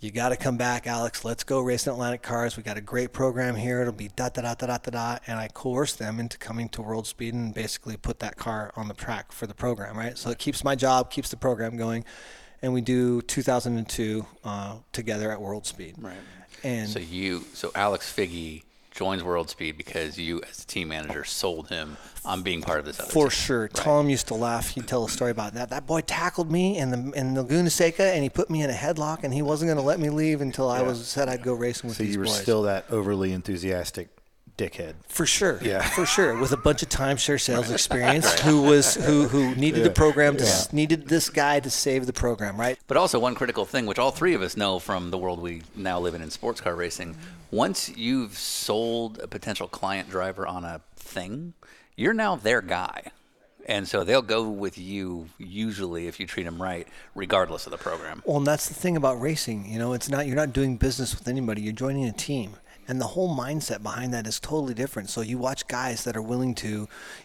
you got to come back, Alex. Let's go racing Atlantic cars. We got a great program here. It'll be da da da da da da da. And I coerce them into coming to World Speed and basically put that car on the track for the program, right? So it keeps my job, keeps the program going. And we do two thousand two uh, together at World Speed. Right. And so you, so Alex Figge joins World Speed because you, as the team manager, sold him on being part of this other For team. sure. Right. Tom used to laugh. He'd tell a story about that. That boy tackled me in the in Laguna Seca, and he put me in a headlock, and he wasn't going to let me leave until yeah. I was said I'd go racing with so these boys. So you were boys. still that overly enthusiastic dickhead. For sure. Yeah. For sure. With a bunch of timeshare sales experience, right. who was who who needed yeah. the program, to yeah. s- needed this guy to save the program, right? But also one critical thing, which all three of us know from the world we now live in in sports car racing, once you've sold a potential client driver on a thing, you're now their guy. And so they'll go with you, usually, if you treat them right, regardless of the program. Well, and that's the thing about racing. You know, it's not, you're not doing business with anybody. You're joining a team. And the whole mindset behind that is totally different. So you watch guys that are willing to,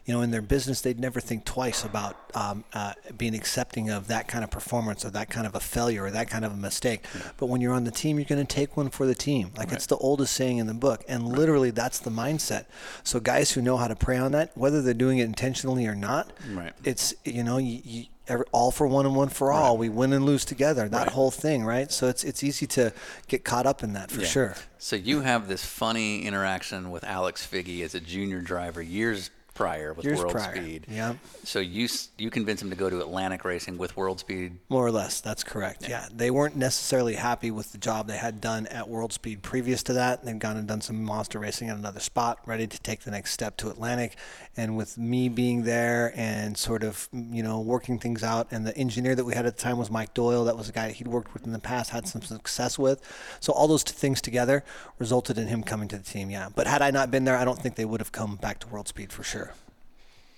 you know, in their business, they'd never think twice about um, uh, being accepting of that kind of performance or that kind of a failure or that kind of a mistake. Yeah. But when you're on the team, you're going to take one for the team. Like right. it's the oldest saying in the book. And right. literally that's the mindset. So guys who know how to prey on that, whether they're doing it intentionally or not, right. it's, you know, you, you Every, all for one and one for all. Right. We win and lose together. That right. whole thing, right? So it's it's easy to get caught up in that for yeah. sure. So you have this funny interaction with Alex Figge as a junior driver years prior with years World prior. Speed. Yeah. So you you convinced him to go to Atlantic Racing with World Speed? More or less, that's correct. Yeah. yeah. They weren't necessarily happy with the job they had done at World Speed previous to that. They'd gone and done some monster racing at another spot, ready to take the next step to Atlantic. And with me being there and sort of, you know, working things out, and the engineer that we had at the time was Mike Doyle. That was a guy he'd worked with in the past, had some success with. So all those two things together resulted in him coming to the team, yeah. But had I not been there, I don't think they would have come back to World Speed for sure.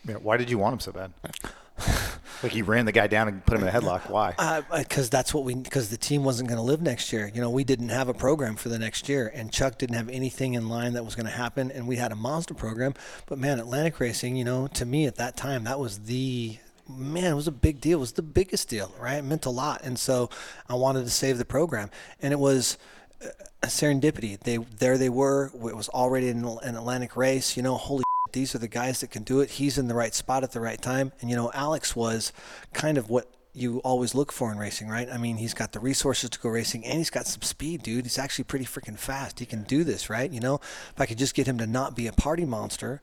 Yeah, why did you want him so bad? Like, he ran the guy down and put him in a headlock. Why? Because uh, that's what we. Because the team wasn't going to live next year. You know, we didn't have a program for the next year, and Chuck didn't have anything in line that was going to happen. And we had a monster program, but man, Atlantic Racing. You know, to me at that time, that was the. Man, it was a big deal. It was the biggest deal, right? It meant a lot. And so I wanted to save the program. And it was a serendipity. They, there they were. It was already an Atlantic race. You know, holy shit, these are the guys that can do it. He's in the right spot at the right time. And, you know, Alex was kind of what you always look for in racing, right? I mean, he's got the resources to go racing, and he's got some speed, dude. He's actually pretty freaking fast. He can do this, right? You know, if I could just get him to not be a party monster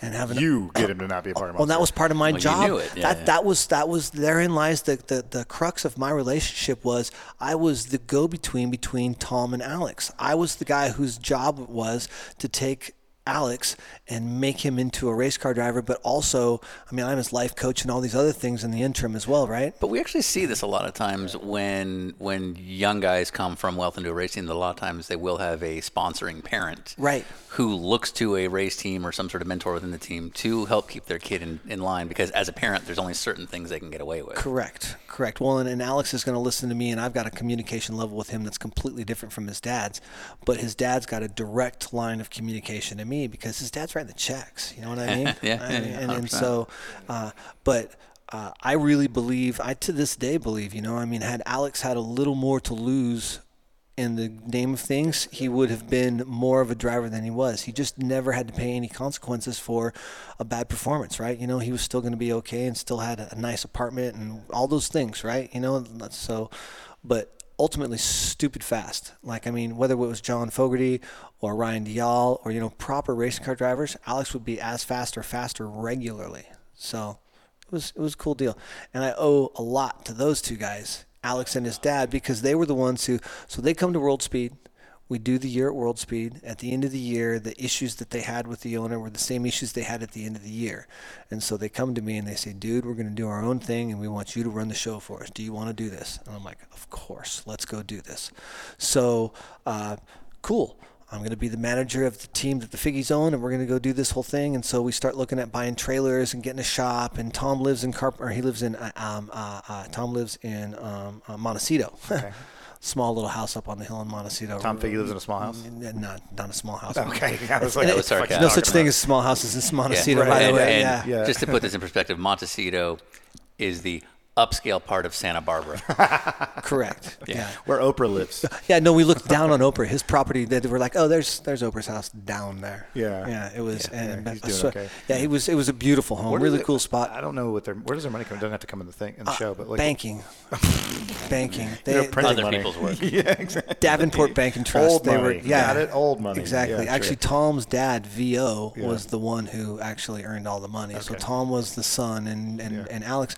and have an... You get him to not be a party monster. Well, that was part of my well, job. You knew it. Yeah. That, that was, that was, therein lies the, the, the crux of my relationship was I was the go-between between Tom and Alex. I was the guy whose job was to take Alex and make him into a race car driver, but also, I mean, I'm his life coach and all these other things in the interim as well, right? But we actually see this a lot of times when when young guys come from wealth into a race team. A lot of times they will have a sponsoring parent, right, who looks to a race team or some sort of mentor within the team to help keep their kid in, in line, because as a parent, there's only certain things they can get away with. Correct, correct. Well, and, and Alex is going to listen to me, and I've got a communication level with him that's completely different from his dad's, but his dad's got a direct line of communication to me. Me because his dad's writing the checks, you know what I mean? yeah, I mean, yeah, and, and so, uh, but uh, I really believe, I to this day believe, you know, I mean, had Alex had a little more to lose in the name of things, he would have been more of a driver than he was. He just never had to pay any consequences for a bad performance, right? You know, he was still going to be okay and still had a, a nice apartment and all those things, right? You know, so, but. Ultimately stupid fast. Like, I mean, whether it was John Fogarty or Ryan Dial or, you know, proper racing car drivers, Alex would be as fast or faster regularly. So it was, it was a cool deal. And I owe a lot to those two guys, Alex and his dad, because they were the ones who, so they come to World Speed. We do the year at World Speed. At the end of the year, the issues that they had with the owner were the same issues they had at the end of the year. And so they come to me and they say, dude, we're going to do our own thing, and we want you to run the show for us. Do you want to do this? And I'm like, of course, let's go do this. So uh, cool. I'm going to be the manager of the team that the Figgies own, and we're going to go do this whole thing. And so we start looking at buying trailers and getting a shop. And Tom lives in Carp, or he lives in um, uh, uh, Tom lives in um, uh, Montecito. Okay. Small little house up on the hill in Montecito. Tom Figge lives in a small house? No, not a small house. Okay. I was like, was it, no such thing as small houses in Montecito, yeah, right. by and, the way. And yeah. Just to put this in perspective, Montecito is the upscale part of Santa Barbara. Correct. Yeah. yeah. Where Oprah lives. Yeah, no, we looked down on Oprah. His property, they were like, oh, there's there's Oprah's house down there. Yeah. Yeah, it was. Yeah, and, he's doing so, okay. Yeah, it was, it was a beautiful home. Where really cool it, spot. I don't know what their, where does their money come? It doesn't have to come in the thing in the uh, show. But like, banking. banking. They, you know, printing other money. People's work. Yeah, exactly. Davenport Bank and Trust. Old they money. Were, yeah. Got it? Old money. Exactly. Yeah, actually, true. Tom's dad, V O, yeah. was the one who actually earned all the money. Okay. So Tom was the son, and, and, yeah. and Alex...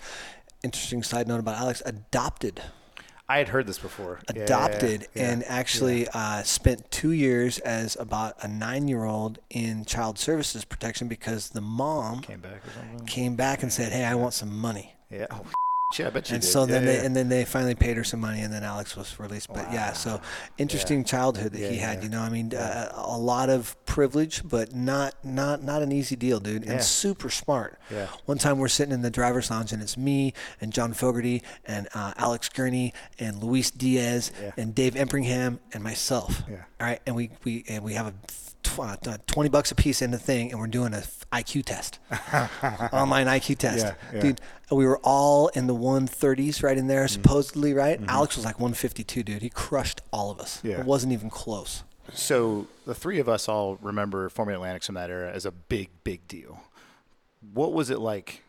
Interesting side note about Alex, adopted. I had heard this before. Adopted yeah, yeah, yeah. and actually yeah. uh, spent two years as about a nine-year-old in child services protection because the mom came back, or something. Came back and said, hey, I want some money. Yeah. Oh, yeah, I bet you and did. So yeah, then yeah. they and then they finally paid her some money, and then Alex was released. But wow. yeah, so interesting yeah. childhood that yeah, he had. Yeah. You know, I mean, yeah. uh, a lot of privilege, but not not not an easy deal, dude. Yeah. And super smart. Yeah. One time we're sitting in the driver's lounge, and it's me and John Fogarty and uh, Alex Gurney and Luis Diaz yeah. and Dave Empringham and myself. Yeah. All right, and we we and we have a. twenty bucks a piece in the thing, and we're doing a I Q test, online I Q test. Yeah, yeah. Dude, we were all in the one thirties right in there, supposedly, mm-hmm. right? Mm-hmm. Alex was like one fifty-two, dude. He crushed all of us. Yeah. It wasn't even close. So the three of us all remember Formula Atlantics from that era as a big, big deal. What was it like?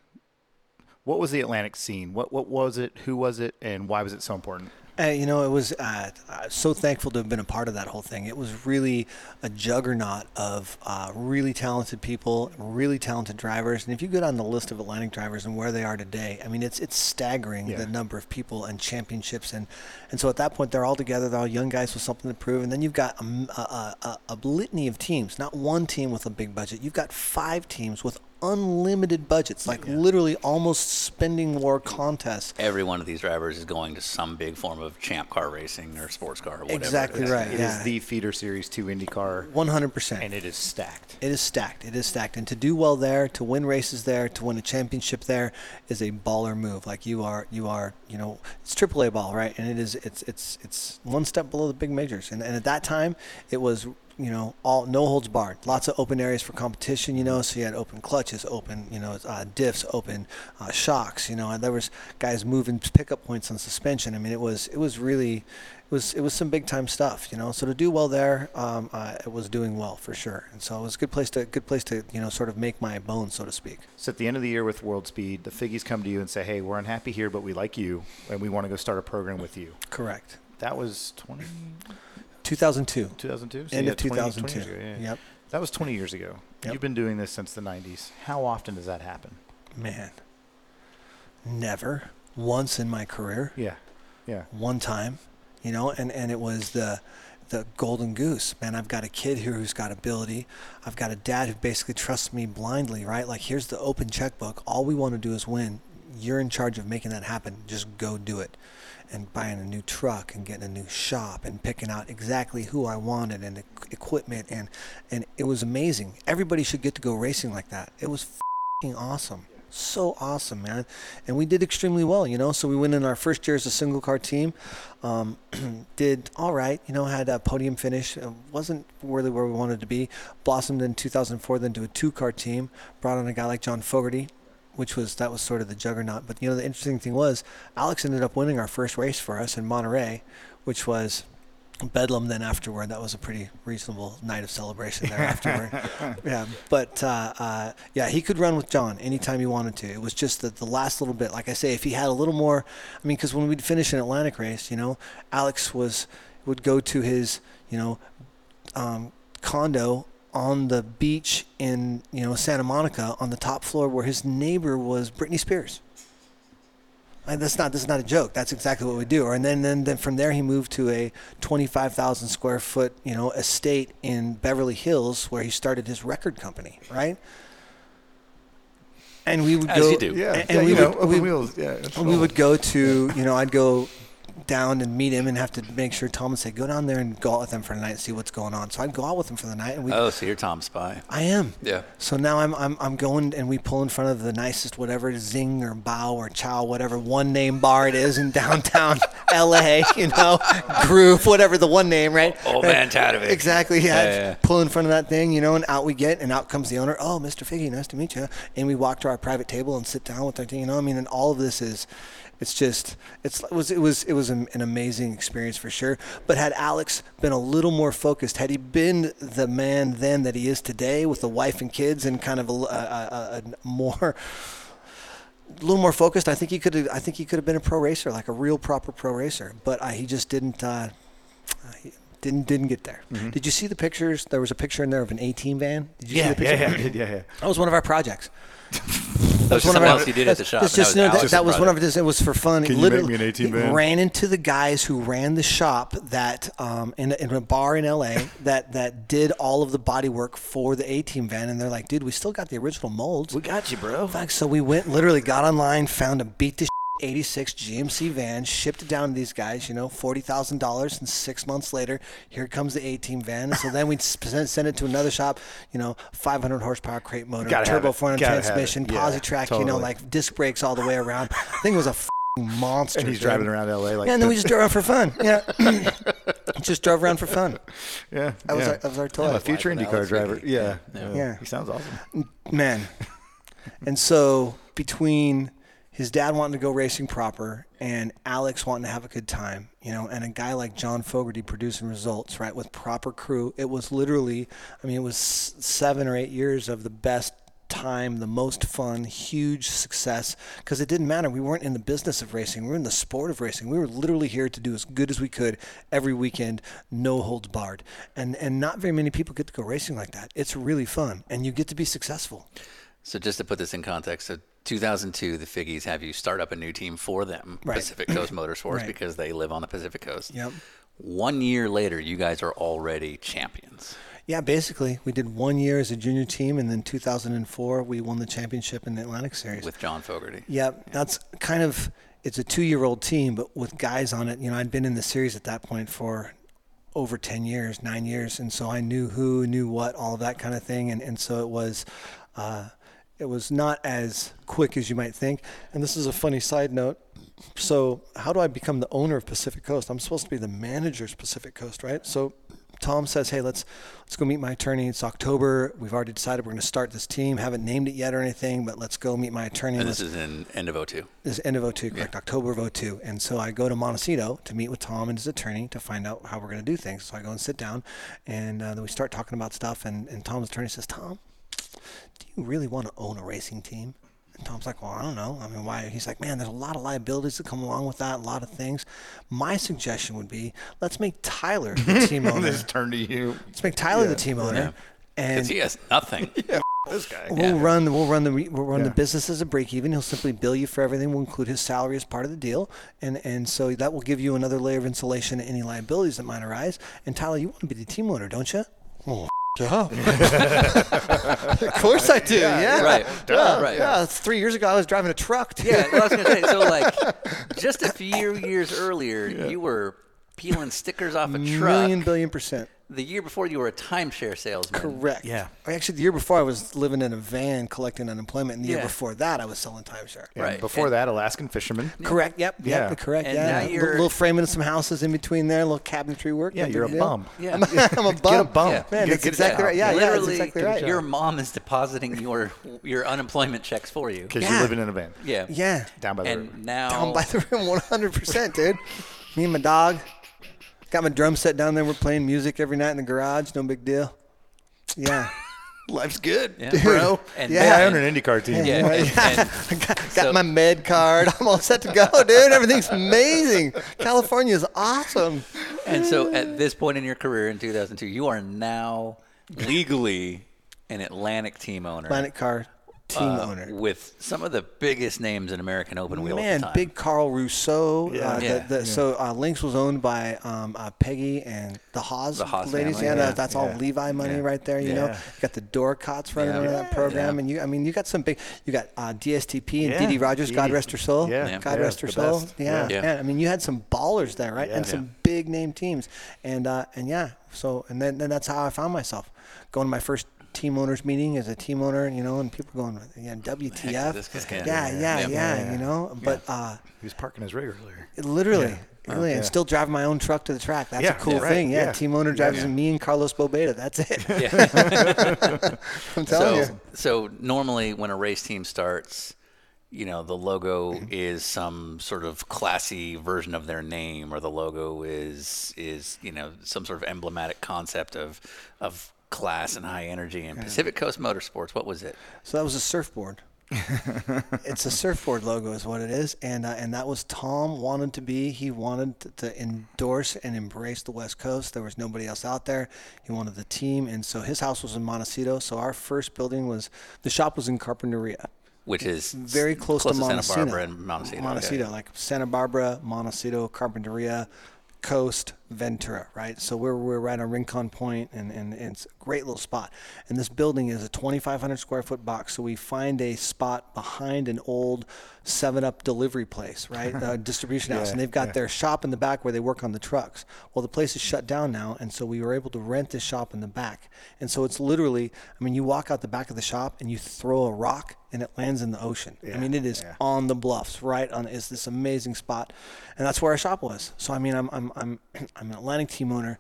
What was the Atlantic scene? What What was it? Who was it? And why was it so important? Uh, you know, it was uh, so thankful to have been a part of that whole thing. It was really a juggernaut of uh, really talented people, really talented drivers. And if you go down the list of Atlantic drivers and where they are today, I mean, it's it's staggering, yeah, the number of people and championships. And, and so at that point, they're all together. They're all young guys with something to prove. And then you've got a, a, a, a litany of teams, not one team with a big budget. You've got five teams with unlimited budgets, like, yeah, literally almost spending war contests. Every one of these drivers is going to some big form of champ car racing or sports car or whatever. Exactly it right. It yeah. is the feeder series to IndyCar. one hundred percent. And it is stacked. It is stacked. It is stacked. And to do well there, to win races there, to win a championship there is a baller move. Like you are, you are, you know, it's triple A ball, right? And it is, it's, it's, it's one step below the big majors. And, and at that time, it was, you know, all no holds barred, lots of open areas for competition, you know, so you had open clutches, open, you know, uh, diffs, open uh, shocks, you know, and there was guys moving pickup points on suspension. I mean, it was, it was really, it was, it was some big time stuff, you know, so to do well there, um, uh, it was doing well for sure. And so it was a good place to, good place to, you know, sort of make my bones, so to speak. So at the end of the year with World Speed, the Figgies come to you and say, hey, we're unhappy here, but we like you and we want to go start a program with you. Correct. That was twenty two thousand two two thousand two So end of two thousand two twenty, twenty ago, yeah. Yep. That was twenty years ago. Yep. You've been doing this since the nineties. How often does that happen? Man, never. Once in my career. Yeah. Yeah. One time, you know, and, and it was the the golden goose. Man, I've got a kid here who's got ability. I've got a dad who basically trusts me blindly, right? Like, here's the open checkbook. All we want to do is win. You're in charge of making that happen. Just go do it. And buying a new truck and getting a new shop and picking out exactly who I wanted and equipment. And, and it was amazing. Everybody should get to go racing like that. It was f***ing awesome. So awesome, man. And we did extremely well, you know. So we went in our first year as a single car team. Um, did all right, you know, had a podium finish. It wasn't really where we wanted to be. Blossomed in two thousand four then to a two car team. Brought on a guy like John Fogarty, which was, that was sort of the juggernaut. But, you know, the interesting thing was Alex ended up winning our first race for us in Monterey, which was Bedlam then afterward. That was a pretty reasonable night of celebration there afterward. Yeah, but, uh, uh, yeah, he could run with John anytime he wanted to. It was just the, the last little bit. Like I say, if he had a little more, I mean, because when we'd finish an Atlantic race, you know, Alex was would go to his, you know, um, condo on the beach in, you know, Santa Monica on the top floor where his neighbor was Britney Spears. And that's not, that's not a joke. That's exactly what we do. And then, then, then from there he moved to a twenty-five thousand square foot, you know, estate in Beverly Hills where he started his record company. Right. And we would As go, you do. Yeah. And, and yeah, we, you know, would, we, wheels. Yeah, we would go to, you know, I'd go down and meet him and have to make sure Tom would say, go down there and go out with him for the night and see what's going on. So I'd go out with him for the night. And we. Oh, so you're Tom's spy. I am. Yeah. So now I'm I'm I'm going and we pull in front of the nicest whatever Zing or Bow or Chow, whatever one name bar it is in downtown L A, you know, Groove, whatever the one name, right? Old right. Man Tadevic. Exactly. Yeah. Yeah, yeah. Pull in front of that thing, you know, and out we get and out comes the owner. Oh, Mister Figge, nice to meet you. And we walk to our private table and sit down with our thing, you know, I mean, and all of this is, It's just, it's, it was, it was, it was an amazing experience for sure. But had Alex been a little more focused, had he been the man then that he is today with a wife and kids and kind of a, a, a, a more, a little more focused, I think he could have, I think he could have been a pro racer, like a real proper pro racer. But I, he just didn't, uh, he didn't, didn't get there. Mm-hmm. Did you see the pictures? There was a picture in there of an A-team van. Did you yeah, see the picture? Yeah, yeah, I did, yeah, yeah. That was one of our projects. That was something else you did at the shop. It's just, that was, no, that, that was one of it. It was for fun. Can you make me an eighteen band? Ran into the guys who ran the shop that um, in, in a bar in L A that that did all of the body work for the A-Team van, and they're like, "Dude, we still got the original molds. We got you, bro." Like, so we went, literally got online, found a beat the eighty-six G M C van, shipped it down to these guys, you know, forty thousand dollars, and six months later, here comes the A-Team van. And so then we'd send it to another shop, you know, five hundred horsepower crate motor, gotta turbo four hundred transmission, posi yeah, track, totally. You know, like disc brakes all the way around. I think it was a f***ing monster. And he's thing. Driving around L A like yeah, and then we just drove around for fun. Yeah. Just drove around for fun. Yeah. That, yeah. Was, our, that was our toy. Yeah, a future IndyCar driver. Yeah. Yeah. Yeah. Yeah. He sounds awesome. Man. And so between his dad wanting to go racing proper and Alex wanting to have a good time, you know, and a guy like John Fogarty producing results, right, with proper crew. It was literally, I mean, it was seven or eight years of the best time, the most fun, huge success, because it didn't matter. We weren't in the business of racing. We were in the sport of racing. We were literally here to do as good as we could every weekend, no holds barred. And and not very many people get to go racing like that. It's really fun, and you get to be successful. So just to put this in context, so two thousand two, the Figgies have you start up a new team for them, right. Pacific Coast Motorsports, right. because they live on the Pacific Coast. Yep. One year later, you guys are already champions. Yeah, basically. We did one year as a junior team, and then two thousand four, we won the championship in the Atlantic Series. With John Fogarty. Yeah, yeah. That's kind of, it's a two-year-old team, but with guys on it. You know, I'd been in the series at that point for over ten years, nine years, and so I knew who, knew what, all of that kind of thing, and, and so it was... Uh, It was not as quick as you might think. And this is a funny side note. So how do I become the owner of Pacific Coast? I'm supposed to be the manager's Pacific Coast, right? So Tom says, hey, let's let's go meet my attorney. It's October. We've already decided we're going to start this team. Haven't named it yet or anything, but let's go meet my attorney. And this is in end of oh two. This is end of oh two, correct, yeah. October of oh two. And so I go to Montecito to meet with Tom and his attorney to find out how we're going to do things. So I go and sit down, and uh, then we start talking about stuff, and, and Tom's attorney says, Tom, do you really want to own a racing team? And Tom's like, well, I don't know. I mean, why? He's like, man, there's a lot of liabilities that come along with that, a lot of things. My suggestion would be, let's make Tyler the team owner. This turned to you. Let's make Tyler yeah. the team owner. Because yeah. he has nothing. yeah. This guy. We'll yeah. run. We'll run the. We'll run yeah. the business as a break even. He'll simply bill you for everything. We'll include his salary as part of the deal, and and so that will give you another layer of insulation to any liabilities that might arise. And Tyler, you want to be the team owner, don't you? Oh. Duh. Of course I do. Yeah, yeah. Right. Duh, yeah, right. Yeah. Three years ago, I was driving a truck. Too. Yeah, I was gonna say. So, like, just a few years earlier, yeah. you were peeling stickers off a million, truck. Million billion percent. The year before, you were a timeshare salesman. Correct. Yeah. Actually, the year before, I was living in a van collecting unemployment. And the yeah. year before that, I was selling timeshare. Yeah. Right. Before and that, Alaskan fisherman. Yeah. Correct. Yep. Yeah. Yep. Correct. And yeah. Now you're... L- little framing of some houses in between there, a little cabinetry work. Yeah, you're a deal. Bum. Yeah. I'm, I'm a bum. Get a bum. Yeah. Man, that's exactly right. Yeah, yeah, that's exactly right. Your mom is depositing your your unemployment checks for you. Because yeah. you're living in a van. Yeah. Yeah. Down by the and river. Now... Down by the river, one hundred percent, dude. Me and my dog. Got my drum set down there. We're playing music every night in the garage. No big deal. Yeah. Life's good, yeah. bro. And yeah, man, I own an IndyCar team. Yeah. yeah. And, and I got, got so. my med card. I'm all set to go, dude. Everything's amazing. California is awesome. And so at this point in your career in two thousand two, you are now legally an Atlantic team owner. Atlantic car team uh, owner. With some of the biggest names in American open wheel Man, at the time. Big Carl Rousseau. Yeah. Uh, yeah. The, the, yeah. So uh, Lynx was owned by um, uh, Peggy and the Haas the ladies. Yeah, yeah. That's yeah. all Levi money yeah. right there, you yeah. know. You got the Dorcots running yeah. under yeah. that program. Yeah. And you, I mean, you got some big, you got uh, D S T P and yeah. D D Rogers, God rest her soul. Yeah. Yeah. God yeah. rest her soul. Yeah. Yeah. yeah. Man, I mean, you had some ballers there, right? Yeah. And yeah. some big name teams. And, uh, and yeah, so, and then, then that's how I found myself going to my first team owners meeting as a team owner, you know, and people going, yeah, W T F, this guy, yeah, yeah, yeah, yeah, yeah, yeah, you know, but uh, he was parking his rig earlier, literally, yeah. really, and yeah. still driving my own truck to the track. That's yeah. a cool yeah, right. thing, yeah. yeah. Team owner drives yeah, yeah. me and Carlos Bobeda. That's it. Yeah. I'm telling so, you. So normally, when a race team starts, you know, the logo mm-hmm. is some sort of classy version of their name, or the logo is is you know some sort of emblematic concept of of. Class and high energy and Pacific Coast Motorsports. What was it? So that was a surfboard. It's a surfboard logo is what it is, and uh, and that was Tom wanted to be. He wanted to, to endorse and embrace the West Coast. There was nobody else out there. He wanted the team, and so his house was in Montecito. So our first building was the shop was in Carpinteria. Which is very close, close to, to Montecito. Santa Barbara and Montecito. Montecito, okay. Like Santa Barbara, Montecito, Carpinteria. Coast, Ventura, right? So we're we're right on Rincon Point, and, and, and it's a great little spot. And this building is a twenty-five hundred square foot box. So we find a spot behind an old seven up delivery place, right? The distribution house. Yeah, and they've got yeah. their shop in the back where they work on the trucks. Well, the place is shut down now, and so we were able to rent this shop in the back. And so it's literally, I mean, you walk out the back of the shop and you throw a rock and it lands in the ocean. Yeah, I mean, it is yeah. on the bluffs, right? On is this amazing spot, and that's where our shop was. So I mean, I'm I'm I'm I'm an Atlantic team owner.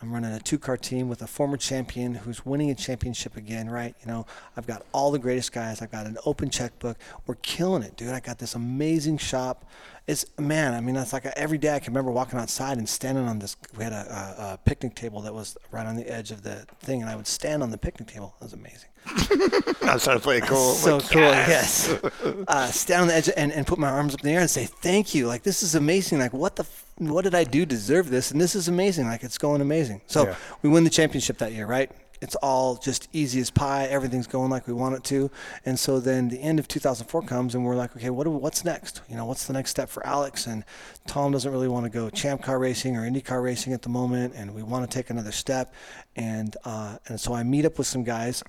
I'm running a two-car team with a former champion who's winning a championship again, right? You know, I've got all the greatest guys. I've got an open checkbook. We're killing it, dude. I got this amazing shop, it's, man, I mean, it's like every day I can remember walking outside and standing on this, we had a, a, a picnic table that was right on the edge of the thing, and I would stand on the picnic table. It was amazing. I was trying to play it cool. So like, cool, yes. yes. Uh, stand on the edge and, and put my arms up in the air and say, thank you. Like, this is amazing. Like, what the, f- what did I do to deserve this? And this is amazing. Like, it's going amazing. So yeah. we win the championship that year, right? It's all just easy as pie. Everything's going like we want it to. And so then the end of two thousand four comes, and we're like, okay, what do we, what's next? You know, what's the next step for Alex? And Tom doesn't really want to go champ car racing or IndyCar racing at the moment, and we want to take another step. And uh, and so I meet up with some guys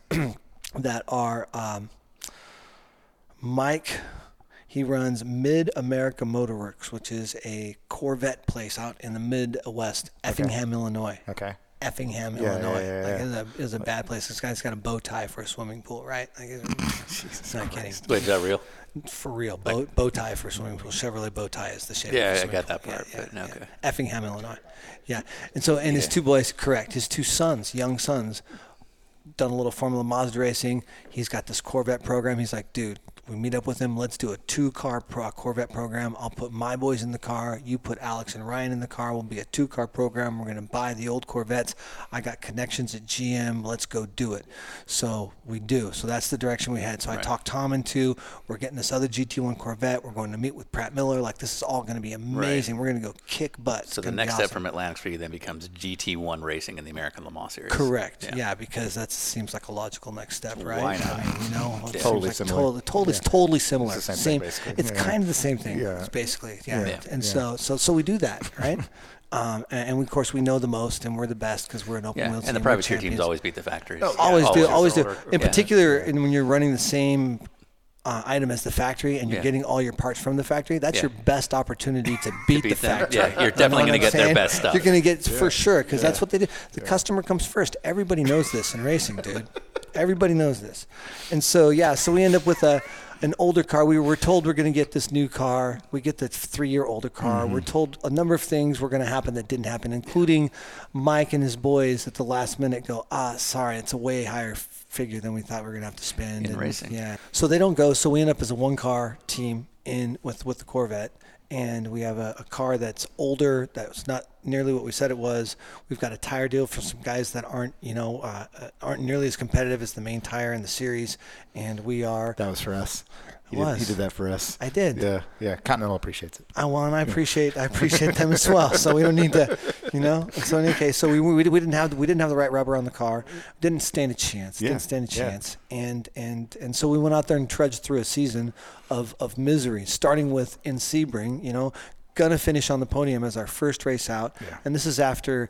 that are um, Mike. He runs Mid America Motorworks, which is a Corvette place out in the Midwest, okay. Effingham, Illinois. Okay. Effingham, yeah, Illinois. Yeah, yeah, yeah. Like, it, was a, it was a bad place. This guy's got a bow tie for a swimming pool, right? Like, Jesus not Christ. Kidding. Wait, is that real? For real. Bow, like, bow tie for a swimming pool. Chevrolet bow tie is the shape yeah, of the swimming Yeah, I got that pool. part. Yeah, yeah, but no, yeah. Okay. Effingham, Illinois. Yeah. And so, and yeah. his two boys, correct. His two sons, young sons, done a little Formula Mazda racing. He's got this Corvette program. He's like, dude, we meet up with him. Let's do a two-car pro- Corvette program. I'll put my boys in the car. You put Alex and Ryan in the car. We'll be a two-car program. We're going to buy the old Corvettes. I got connections at G M. Let's go do it. So we do. So that's the direction we had. So right. I talked Tom into, we're getting this other G T one Corvette. We're going to meet with Pratt Miller. Like, this is all going to be amazing. Right. We're going to go kick butt. So the next awesome. step from Atlantic for you then becomes G T one racing in the American Le Mans Series. Correct. Yeah, yeah, because that seems like a logical next step, right? Why not? I mean, you know, yeah. totally like similar. Totally, totally yeah. It's totally similar. It's the same. same thing, it's yeah. kind of the same thing. Yeah. It's basically, yeah. yeah. And yeah. so, so, so we do that, right? um, and, and we, of course, we know the most, and we're the best because we're an open yeah. wheel team. And the privateer teams always beat the factories. Oh, yeah. Always, always do. Always do. Older. In yeah. particular, and when you're running the same uh, item as the factory, and you're yeah. getting all your parts from the factory, that's yeah. your best opportunity to beat, to beat the factory. Yeah, you're definitely going to get saying? their best stuff. You're going to get yeah. for sure because yeah. that's what they do. The yeah. customer comes first. Everybody knows this in racing, dude. Everybody knows this. And so, yeah, so we end up with a an older car. We were told we're going to get this new car. We get the three-year older car. Mm-hmm. We're told a number of things were going to happen that didn't happen, including Mike and his boys at the last minute go, ah, sorry, it's a way higher figure than we thought we were going to have to spend. In and, racing. Yeah. So they don't go. So we end up as a one-car team in with, with the Corvette. And we have a, a car that's older, that's not nearly what we said it was. We've got a tire deal for some guys that aren't, you know, uh, aren't nearly as competitive as the main tire in the series. And we are. That was for us. He did, he did that for us. I did. Yeah, yeah. Continental appreciates it. I well, and I appreciate I appreciate them as well. So we don't need to, you know. So in any case, so we we, we didn't have we didn't have the right rubber on the car. Didn't stand a chance. Yeah. Didn't stand a chance. Yeah. And and and so we went out there and trudged through a season of of misery, starting with in Sebring, you know. Gonna finish on the podium as our first race out, yeah. and this is after,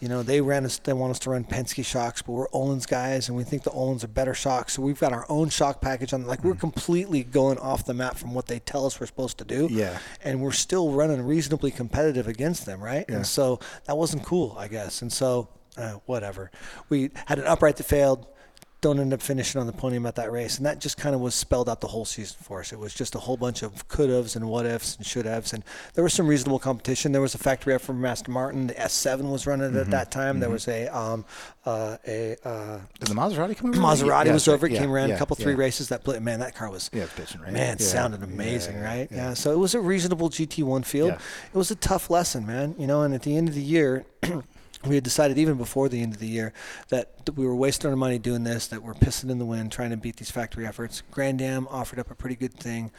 you know, they ran us. They want us to run Penske shocks, but we're Ohlins guys, and we think the Ohlins are better shocks. So we've got our own shock package on. Like mm-hmm. we're completely going off the map from what they tell us we're supposed to do. Yeah, and we're still running reasonably competitive against them, right? Yeah. And so that wasn't cool, I guess. And so uh, whatever. We had an upright that failed. Don't end up finishing on the podium at that race. And that just kind of was spelled out the whole season for us. It was just a whole bunch of could-haves and what-ifs and should-haves. And there was some reasonable competition. There was a factory effort from Aston Martin. The S seven was running mm-hmm. at that time. Mm-hmm. There was a... Um, uh, a uh, Did the Maserati come over? Maserati yeah, was over. It yeah, came around yeah, a couple, three yeah. races. That bl- Man, that car was... Yeah, it was bitching, right? Man, it yeah, sounded amazing, yeah, yeah, right? Yeah. yeah. So it was a reasonable G T one field. Yeah. It was a tough lesson, man. You know, and at the end of the year... We had decided even before the end of the year that we were wasting our money doing this, that we're pissing in the wind trying to beat these factory efforts. Grand Am offered up a pretty good thing.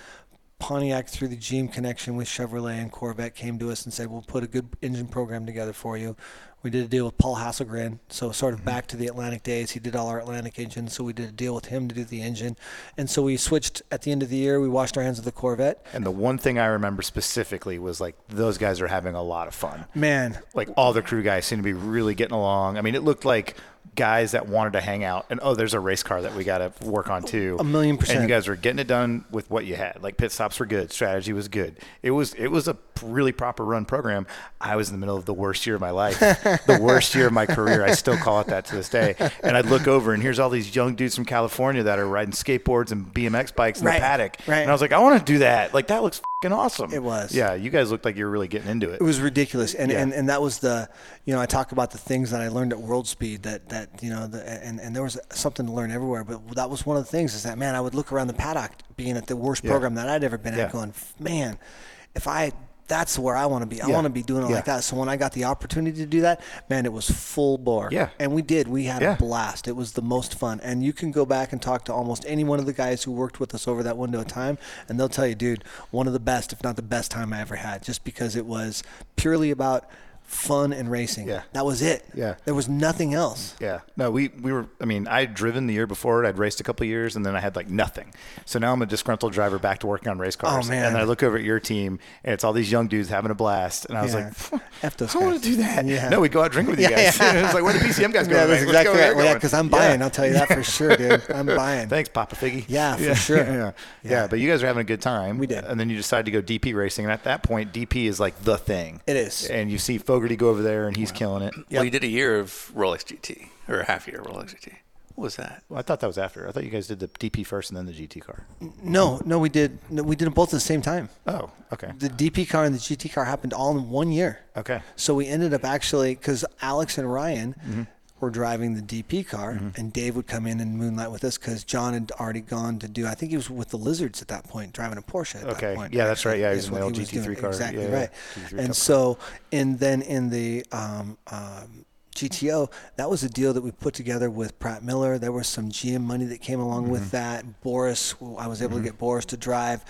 Pontiac, through the G M connection with Chevrolet and Corvette, came to us and said, we'll put a good engine program together for you. We did a deal with Paul Hasselgren, so sort of mm-hmm. back to the Atlantic days. He did all our Atlantic engines, so we did a deal with him to do the engine. And so we switched at the end of the year. We washed our hands of the Corvette. And the one thing I remember specifically was, like, those guys are having a lot of fun. Man. Like, all the crew guys seem to be really getting along. I mean, it looked like guys that wanted to hang out. And, oh, there's a race car that we got to work on, too. A million percent. And you guys were getting it done with what you had. Like, pit stops were good. Strategy was good. It was, it was a really proper run program. I was in the middle of the worst year of my life. The worst year of my career. I still call it that to this day. And I'd look over, and here's all these young dudes from California that are riding skateboards and B M X bikes in right, the paddock. Right. And I was like, I want to do that. Like, that looks fucking awesome. It was. Yeah, you guys looked like you were really getting into it. It was ridiculous. And, yeah. and and that was the, you know, I talk about the things that I learned at World Speed that, that you know, the, and, and there was something to learn everywhere. But that was one of the things is that, man, I would look around the paddock being at the worst yeah. program that I'd ever been yeah. at going, man, if I that's where I want to be. Yeah. I want to be doing it yeah. like that. So when I got the opportunity to do that, man, it was full bore. Yeah. And we did. We had yeah. a blast. It was the most fun. And you can go back and talk to almost any one of the guys who worked with us over that window of time, and they'll tell you, dude, one of the best, if not the best time I ever had, just because it was purely about fun and racing. Yeah. That was it. Yeah. There was nothing else. Yeah. No, we, we were, I mean, I'd driven the year before. I'd raced a couple of years, and then I had like nothing. So now I'm a disgruntled driver back to working on race cars. Oh, man. And I look over at your team, and it's all these young dudes having a blast. And I was yeah. like, Aptos I don't want to do that. Yeah. No, we go out drinking with you yeah, guys. Yeah. It's like, where the P C M guys go? Yeah, that's exactly right. Well, yeah, because I'm buying. Yeah. I'll tell you that for sure, dude. I'm buying. Thanks, Papa Figge. Yeah, for yeah. sure. Yeah. Yeah. Yeah. yeah. But you guys are having a good time. We did. And then you decide to go D P racing. And at that point, D P is like the thing. It is. And you see folks. Fogarty go over there, and he's wow. killing it. Yep. Well, you did a year of Rolex G T, or a half year of Rolex G T. What was that? Well, I thought that was after. I thought you guys did the D P first and then the G T car. No, no, we did. No, we did them both at the same time. Oh, okay. The D P car and the G T car happened all in one year. Okay. So we ended up actually, because Alex and Ryan mm-hmm. were driving the D P car, mm-hmm. and Dave would come in and moonlight with us because John had already gone to do, I think he was with the Lizards at that point, driving a Porsche at okay. that point. Yeah, that's right. Yeah, he was in the old G T three car. Exactly yeah, right. Yeah, and so, and then in the um, um, G T O, that was a deal that we put together with Pratt Miller. There was some G M money that came along mm-hmm. with that. Boris, I was able mm-hmm. to get Boris to drive.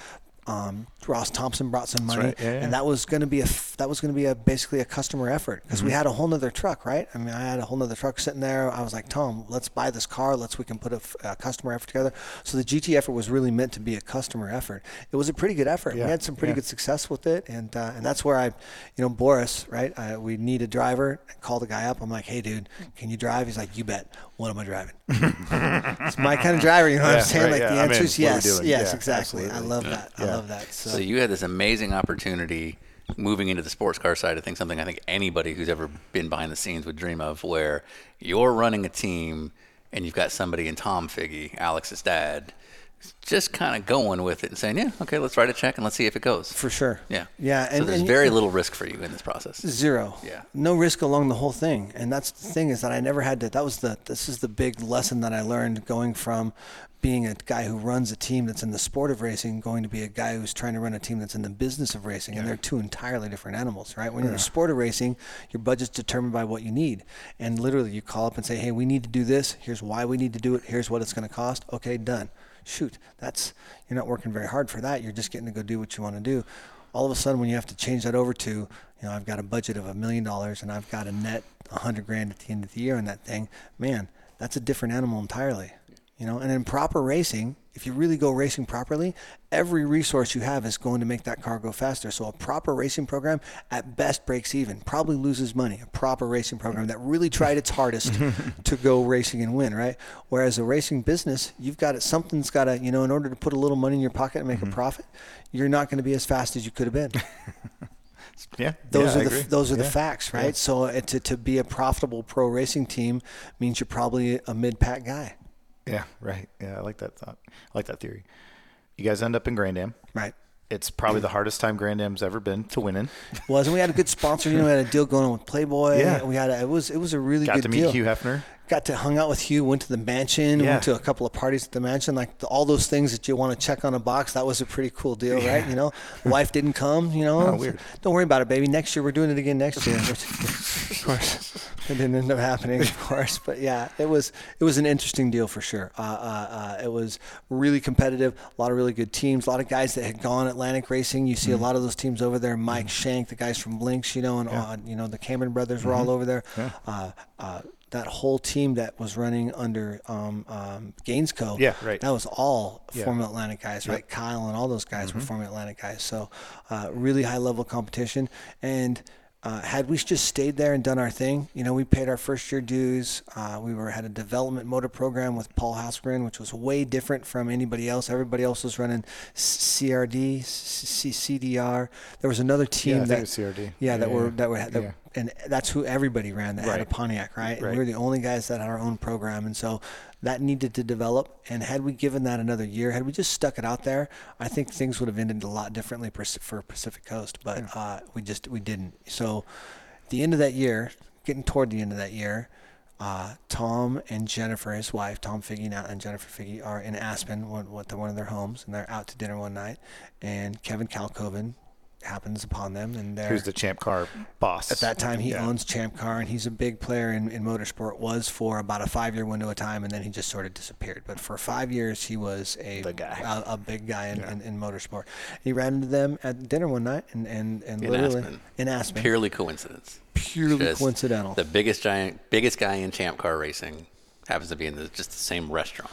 Um, Ross Thompson brought some money, right. yeah, yeah. and that was going to be a that was going to be a basically a customer effort because mm-hmm. we had a whole nother truck, right? I mean, I had a whole nother truck sitting there. I was like, Tom, let's buy this car. Let's we can put a, a customer effort together. So the G T effort was really meant to be a customer effort. It was a pretty good effort. Yeah. We had some pretty yeah. good success with it, and uh, and that's where I, you know, Boris, right? I, we need a driver. I called the guy up. I'm like, hey, dude, can you drive? He's like, you bet. What am I driving? It's my kind of driver. You know yeah, what I'm saying? Right, like yeah. the answer I mean, is yes, yes, yeah, exactly. Absolutely. I love that. Yeah. I love that. So. so you had this amazing opportunity moving into the sports car side of things, something I think anybody who's ever been behind the scenes would dream of, where you're running a team and you've got somebody in Tom Figge, Alex's dad, just kind of going with it and saying, yeah, okay, let's write a check and let's see if it goes. For sure. Yeah. Yeah. And, so there's and, very little risk for you in this process. Zero. Yeah. No risk along the whole thing. And that's the thing is that I never had to, that was the, this is the big lesson that I learned going from being a guy who runs a team that's in the sport of racing, going to be a guy who's trying to run a team that's in the business of racing. Yeah. And they're two entirely different animals, right? When yeah. you're in the sport of racing, your budget's determined by what you need. And literally you call up and say, hey, we need to do this. Here's why we need to do it. Here's what it's going to cost. Okay, done. Shoot, that's you're not working very hard for that. You're just getting to go do what you want to do. All of a sudden, when you have to change that over to, you know, I've got a budget of a million dollars and I've got a net a hundred grand at the end of the year on that thing, man, that's a different animal entirely. You know, and in proper racing, if you really go racing properly, every resource you have is going to make that car go faster. So a proper racing program at best breaks even, probably loses money. A proper racing program that really tried its hardest to go racing and win, right? Whereas a racing business, you've got it, something's got to, you know, in order to put a little money in your pocket and make mm-hmm. a profit, you're not going to be as fast as you could have been. Yeah, those yeah, are the those are yeah. the facts, right? Yeah. So it, to to be a profitable pro racing team means you're probably a mid-pack guy. Yeah, right. Yeah, I like that thought. I like that theory. You guys end up in Grand Am. Right. It's probably the hardest time Grand Am's ever been to winning. Was and we had a good sponsor. You know, we had a deal going on with Playboy. Yeah. We had a, it was it was a really Got good deal. Got to meet Hugh Hefner. Got to hung out with Hugh. Went to the mansion. Yeah. Went to a couple of parties at the mansion. Like the, all those things that you want to check on a box. That was a pretty cool deal, yeah. right? You know, wife didn't come. You know, oh, weird. Don't worry about it, baby. Next year we're doing it again. Next year, which, of course, it didn't end up happening, of course. But yeah, it was it was an interesting deal for sure. Uh, uh, uh, it was really competitive. A lot of really good teams. A lot of guys that had gone Atlantic Racing. You see mm-hmm. a lot of those teams over there. Mike mm-hmm. Shank, the guys from Lynx, you know, and yeah. uh, you know the Cameron brothers were mm-hmm. all over there. Yeah. Uh, uh, that whole team that was running under um, um, Gainsco, yeah, right. that was all yeah. Formula Atlantic guys, right? Yep. Kyle and all those guys mm-hmm. were Formula Atlantic guys. So uh, really high-level competition. And uh, had we just stayed there and done our thing, you know, we paid our first-year dues. Uh, we were had a development motor program with Paul Haskren, which was way different from anybody else. Everybody else was running C R D, C D R. There was another team yeah, I that think it was C R D. Yeah, that yeah. were that were that, yeah. and that's who everybody ran that right. had a Pontiac, right? And right. we were the only guys that had our own program. And so that needed to develop. And had we given that another year, had we just stuck it out there, I think things would have ended a lot differently for Pacific Coast, but yeah. uh, we just, we didn't. So at the end of that year, getting toward the end of that year, uh, Tom and Jennifer, his wife, Tom Figge now and Jennifer Figge are in Aspen, one, one of their homes, and they're out to dinner one night. And Kevin Kalkoven, happens upon them. And they're, who's the Champ Car boss? At that time, he yeah. owns Champ Car, and he's a big player in, in motorsport, was for about a five-year window of time, and then he just sort of disappeared. But for five years, he was a the guy. A, a big guy in, yeah. in, in motorsport. He ran into them at dinner one night and, and, and in literally Aspen. In Aspen. Purely coincidence. Purely just coincidental. The biggest giant, biggest guy in Champ Car racing happens to be in the, just the same restaurant.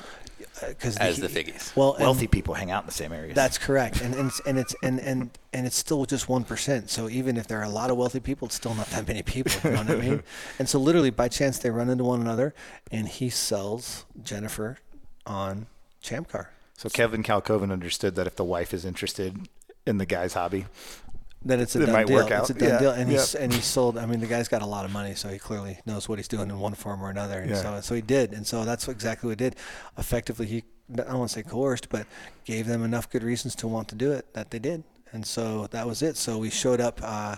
Cause as the, the Figgies. Well, wealthy people hang out in the same areas. That's correct. And and and it's and, and, and it's still just one percent. So even if there are a lot of wealthy people, it's still not that many people, you know what I mean? And so literally by chance they run into one another, and he sells Jennifer on Champ Car. So Kevin Kalkoven understood that if the wife is interested in the guy's hobby, then it's a it done might deal. Work out. It's a done yeah. deal. And, yep. he's, and he sold, I mean, the guy's got a lot of money, so he clearly knows what he's doing in one form or another. And yeah. so, so he did. And so that's exactly what he did. Effectively, he, I don't want to say coerced, but gave them enough good reasons to want to do it that they did. And so that was it. So we showed up, uh,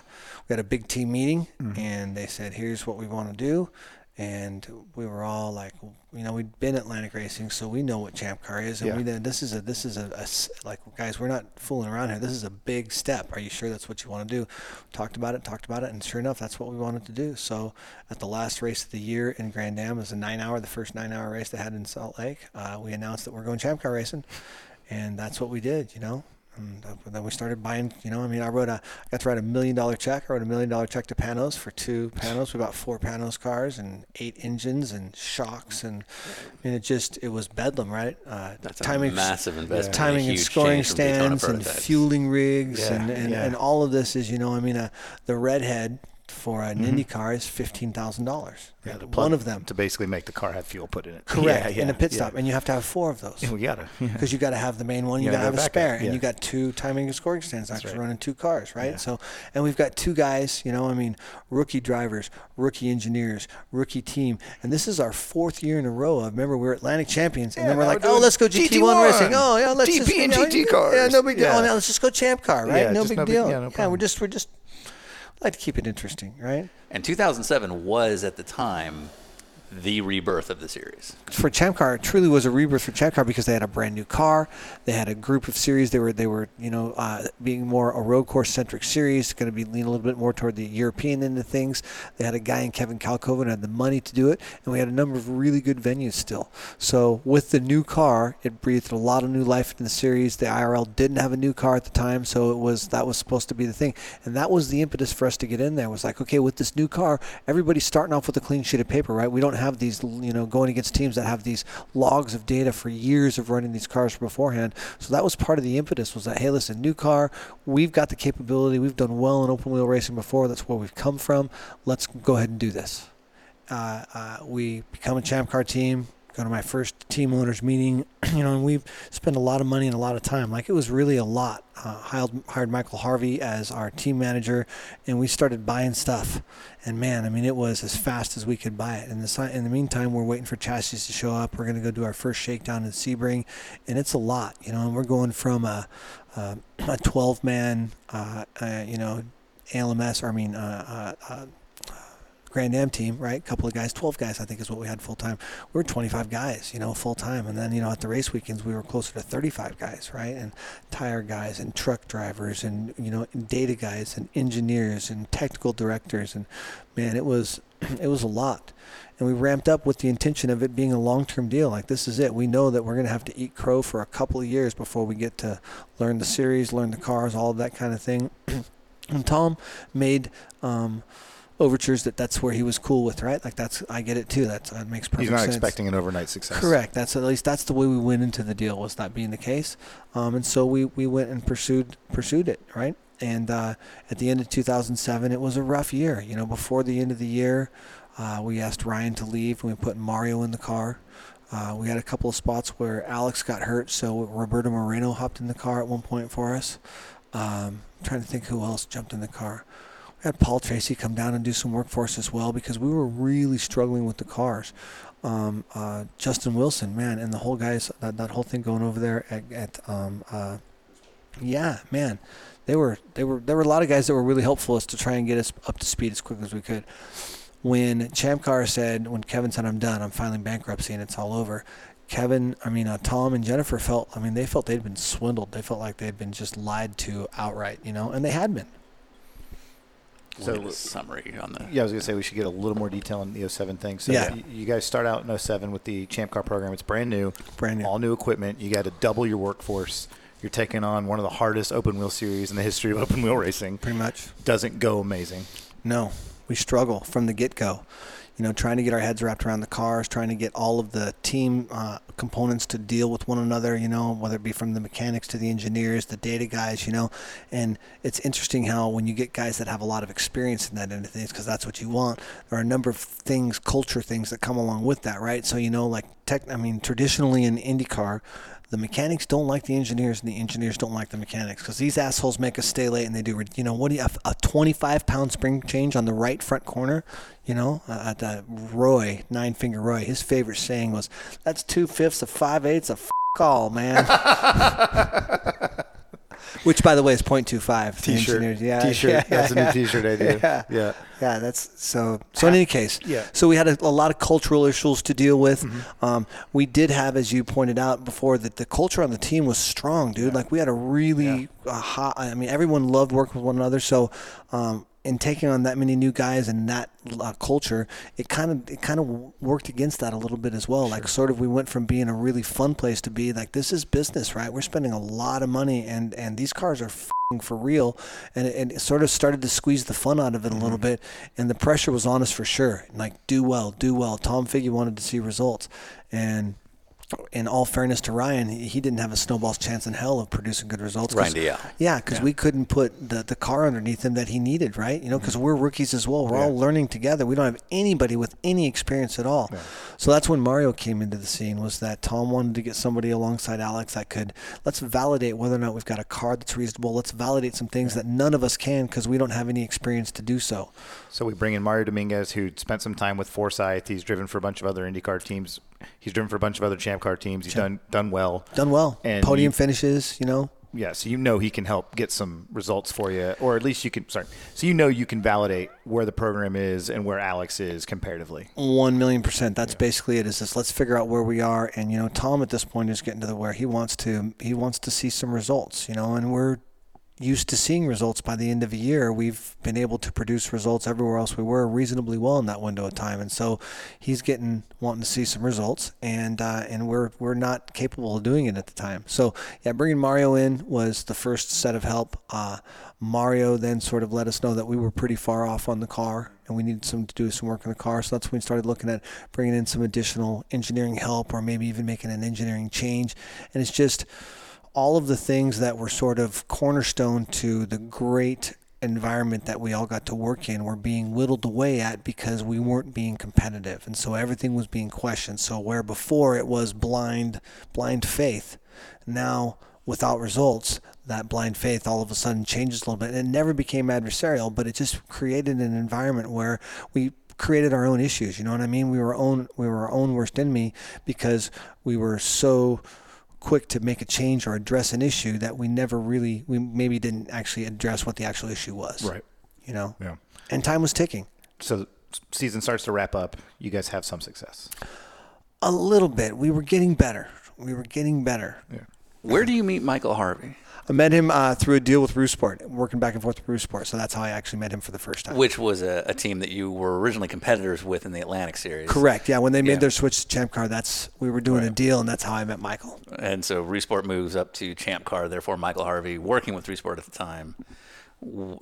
we had a big team meeting, mm-hmm. and they said, here's what we want to do. And we were all like, you know, we'd been Atlantic racing, so we know what Champ Car is. And yeah. we then this is a this is a, a like guys, we're not fooling around here. This is a big step. Are you sure that's what you want to do? Talked about it, talked about it, and sure enough, that's what we wanted to do. So at the last race of the year in Grand Am, it was a nine-hour, the first nine-hour race they had in Salt Lake. Uh, we announced that we're going Champ Car racing, and that's what we did. You know. And then we started buying, you know, I mean, I wrote a, I got to write a million dollar check. I wrote a million dollar check to Panos for two Panos. We bought four Panos cars and eight engines and shocks. And I mean, it just, it was bedlam, right? Uh, That's timing, a massive investment. Timing and scoring stands and fueling rigs. Yeah, and, and, yeah. and all of this is, you know, I mean, uh, the redhead for an mm-hmm. Indy car is fifteen thousand dollars. Yeah, the one of them. To basically make the car have fuel put in it. Correct. Yeah, yeah, and a pit stop. Yeah. And you have to have four of those. Yeah, we got to. Because yeah. you got to have the main one. You, you got to have a spare. Yeah. And you got two timing and scoring stands That's actually right. running two cars, right? Yeah. So, and we've got two guys, you know, I mean, rookie drivers, rookie engineers, rookie team. And this is our fourth year in a row. I remember we were Atlantic champions. And yeah, then we're like, we're oh, let's go G T one racing. Oh, yeah, let's G P just. G P and you know, G T cars. Yeah, no big deal. Yeah. Oh, no, let's just go Champ Car, right? Yeah, no big no deal. Big, yeah, no yeah, we're just, we're just. I like to keep it interesting, right? And two thousand seven was, at the time, the rebirth of the series. For Champ Car, it truly was a rebirth for Champ Car because they had a brand new car. They had a group of series. They were, they were, you know, uh, being more a road course-centric series, going to be leaning a little bit more toward the European end of things. They had a guy in Kevin Kalkoven who had the money to do it, and we had a number of really good venues still. So with the new car, it breathed a lot of new life in the series. The I R L didn't have a new car at the time, so it was that was supposed to be the thing. And that was the impetus for us to get in there. It was like, okay, with this new car, everybody's starting off with a clean sheet of paper, right? We don't have these, you know, going against teams that have these logs of data for years of running these cars beforehand. So that was part of the impetus was that, hey, listen, new car, we've got the capability. We've done well in open wheel racing before. That's where we've come from. Let's go ahead and do this. Uh, uh, we become a Champ Car team, go to my first team owners meeting, you know, and we've spent a lot of money and a lot of time. Like it was really a lot. Uh, hired, hired Michael Harvey as our team manager, and we started buying stuff. And man, I mean, it was as fast as we could buy it. And the, in the meantime, we're waiting for chassis to show up. We're going to go do our first shakedown in Sebring, and it's a lot, you know. And we're going from a a twelve-man, uh, uh, you know, A L M S, or I mean, uh, uh, uh, Grand Am team, right? A couple of guys, twelve guys, I think is what we had full time. We were twenty-five guys, you know, full time. And then, you know, at the race weekends, we were closer to thirty-five guys, right? And tire guys and truck drivers and, you know, data guys and engineers and technical directors. And man, it was, it was a lot. And we ramped up with the intention of it being a long-term deal. Like, this is it. We know that we're going to have to eat crow for a couple of years before we get to learn the series, learn the cars, all of that kind of thing. And Tom made, um, overtures that that's where he was cool with, right? Like that's, I get it too. That's, that makes perfect sense. He's not sense. expecting an overnight success. Correct. That's at least that's the way we went into the deal, was that being the case. Um, and so we, we went and pursued, pursued it. Right. And, uh, at the end of two thousand seven, it was a rough year, you know, before the end of the year, uh, we asked Ryan to leave and we put Mario in the car. Uh, we had a couple of spots where Alex got hurt. So Roberto Moreno hopped in the car at one point for us. Um, I'm trying to think who else jumped in the car. We had Paul Tracy come down and do some work for us as well because we were really struggling with the cars. Um, uh, Justin Wilson, man, and the whole guys, that, that whole thing going over there at, at um, uh, yeah, man, they were, they were, there were a lot of guys that were really helpful us to try and get us up to speed as quick as we could. When Champ Car said, when Kevin said, I'm done, I'm filing bankruptcy and it's all over, Kevin, I mean, uh, Tom and Jennifer felt, I mean, they felt they'd been swindled. They felt like they'd been just lied to outright, you know, and they had been. So we'll a summary on the. Yeah, I was going to say we should get a little more detail on the oh seven thing. So yeah. you, you guys start out in oh seven with the Champ Car program. It's brand new. Brand new. All new equipment. You got to double your workforce. You're taking on one of the hardest open wheel series in the history of open wheel racing. Pretty much. Doesn't go amazing. No. We struggle from the get-go. You know, trying to get our heads wrapped around the cars, trying to get all of the team uh, components to deal with one another, you know, whether it be from the mechanics to the engineers, the data guys, you know. And it's interesting how when you get guys that have a lot of experience in that end of things, because that's what you want, there are a number of things, culture things that come along with that, right? So, you know, like, tech. I mean, traditionally in IndyCar, the mechanics don't like the engineers, and the engineers don't like the mechanics because these assholes make us stay late, and they do. You know, what do you have? A twenty-five pound spring change on the right front corner. You know, uh, at, uh, Roy, Nine Finger Roy, his favorite saying was, "That's two fifths of five eighths of f*** all, man." Which, by the way, is point two five. T-shirt. Yeah. T-shirt. Yeah, that's yeah, a new T-shirt idea. Yeah. Yeah. Yeah, that's so. So in any case, yeah. So we had a, a lot of cultural issues to deal with. Mm-hmm. Um, we did have, as you pointed out before, that the culture on the team was strong, dude. Yeah. Like we had a really yeah. uh, hot. I mean, everyone loved working with one another. So, um, in taking on that many new guys and that uh, culture, it kind of it kind of worked against that a little bit as well. Sure. Like sort of we went from being a really fun place to be like, this is business, right? We're spending a lot of money, and, and these cars are f***ing for real. And it, and it sort of started to squeeze the fun out of it a little mm-hmm. bit. And the pressure was on us for sure. Like, do well, do well. Tom Figge wanted to see results. And in all fairness to Ryan, he didn't have a snowball's chance in hell of producing good results. Right, yeah. Yeah, because yeah. we couldn't put the, the car underneath him that he needed, right? You know, because mm-hmm. we're rookies as well. We're yeah. all learning together. We don't have anybody with any experience at all. Yeah. So that's when Mario came into the scene, was that Tom wanted to get somebody alongside Alex that could, let's validate whether or not we've got a car that's reasonable. Let's validate some things yeah. that none of us can because we don't have any experience to do so. So we bring in Mario Dominguez, who spent some time with Forsyth. He's driven for a bunch of other IndyCar teams. He's driven for a bunch of other Champ Car teams. He's Champ. done done well. Done well. And Podium you, finishes, you know. Yeah, so you know he can help get some results for you, or at least you can – sorry. So you know you can validate where the program is and where Alex is comparatively. One million percent. That's yeah. basically it. Is this, let's figure out where we are. And, you know, Tom at this point is getting to the where he wants to he wants to see some results, you know, and we're – used to seeing results by the end of the year. We've been able to produce results everywhere else we were reasonably well in that window of time, and so he's getting wanting to see some results, and uh, and we're we're not capable of doing it at the time. So yeah, bringing Mario in was the first set of help. Uh, Mario then sort of let us know that we were pretty far off on the car, and we needed some to do some work on the car. So that's when we started looking at bringing in some additional engineering help, or maybe even making an engineering change. And it's just all of the things that were sort of cornerstone to the great environment that we all got to work in were being whittled away at because we weren't being competitive. And so everything was being questioned. So where before it was blind, blind faith, now without results, that blind faith all of a sudden changes a little bit. And it never became adversarial, but it just created an environment where we created our own issues. You know what I mean? We were own, we were our own worst enemy because we were so quick to make a change or address an issue that we never really, we maybe didn't actually address what the actual issue was. Right. You know? Yeah. And time was ticking. So season starts to wrap up. You guys have some success. A little bit. We were getting better. We were getting better. Yeah. Where do you meet Michael Harvey? I met him uh, through a deal with Rusport, working back and forth with Rusport. So that's how I actually met him for the first time. Which was a, a team that you were originally competitors with in the Atlantic Series. Correct. Yeah, when they made yeah. their switch to Champ Car, that's we were doing right. a deal, and that's how I met Michael. And so Rusport moves up to Champ Car. Therefore, Michael Harvey, working with Rusport at the time,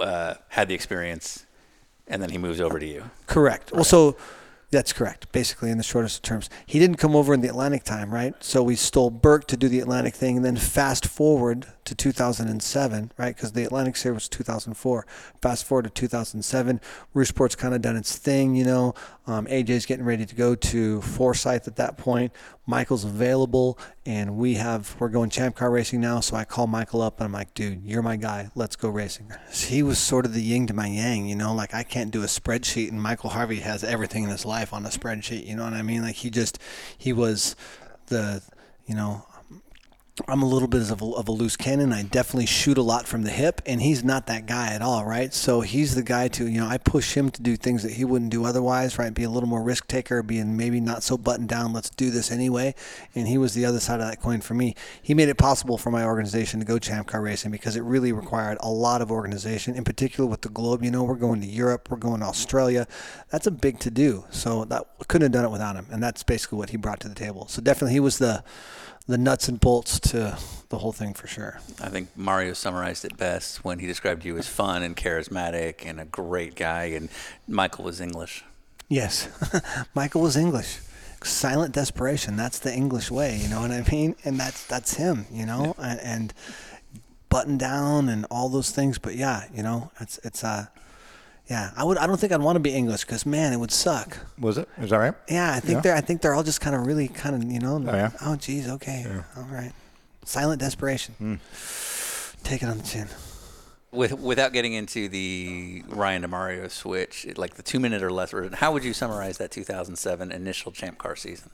uh, had the experience, and then he moves over to you. Correct. Right. Well, so... That's correct, basically, in the shortest of terms. He didn't come over in the Atlantic time, right? So we stole Burke to do the Atlantic thing, and then fast forward to two thousand seven, right? Because the Atlantic series was two thousand four. Fast forward to two thousand seven, Roosport's kind of done its thing, you know. Um, A J's getting ready to go to Forsyth at that point. Michael's available, and we have, we're going Champ Car racing now, so I call Michael up, and I'm like, dude, you're my guy. Let's go racing. So he was sort of the yin to my yang, you know? Like, I can't do a spreadsheet, and Michael Harvey has everything in his life on a spreadsheet, you know what I mean? Like he just, he was the, you know, I'm a little bit of a, of a loose cannon. I definitely shoot a lot from the hip, and he's not that guy at all, right? So he's the guy to, you know, I push him to do things that he wouldn't do otherwise, right? Be a little more risk taker, being maybe not so buttoned down, let's do this anyway. And he was the other side of that coin for me. He made it possible for my organization to go Champ Car Racing because it really required a lot of organization, in particular with the globe. You know, we're going to Europe, we're going to Australia. That's a big to-do. So that couldn't have done it without him, and that's basically what he brought to the table. So definitely he was the the nuts and bolts to the whole thing for sure. I think Mario summarized it best when he described you as fun and charismatic and a great guy, and Michael was English. Yes, Michael was English. Silent desperation, that's the English way, you know what I mean? And that's that's him, you know, yeah. and, and button down and all those things. But yeah, you know, it's it's uh yeah, I would. I don't think I'd want to be English because, man, it would suck. Was it? Is that right? Yeah, I think yeah. they're. I think they're all just kind of really kind of, you know. Like, oh, yeah. oh, geez, okay, yeah. all right. Silent desperation. Mm. Take it on the chin. With without getting into the Ryan to Mario switch, like the two-minute or less version, how would you summarize that two thousand seven initial Champ Car season?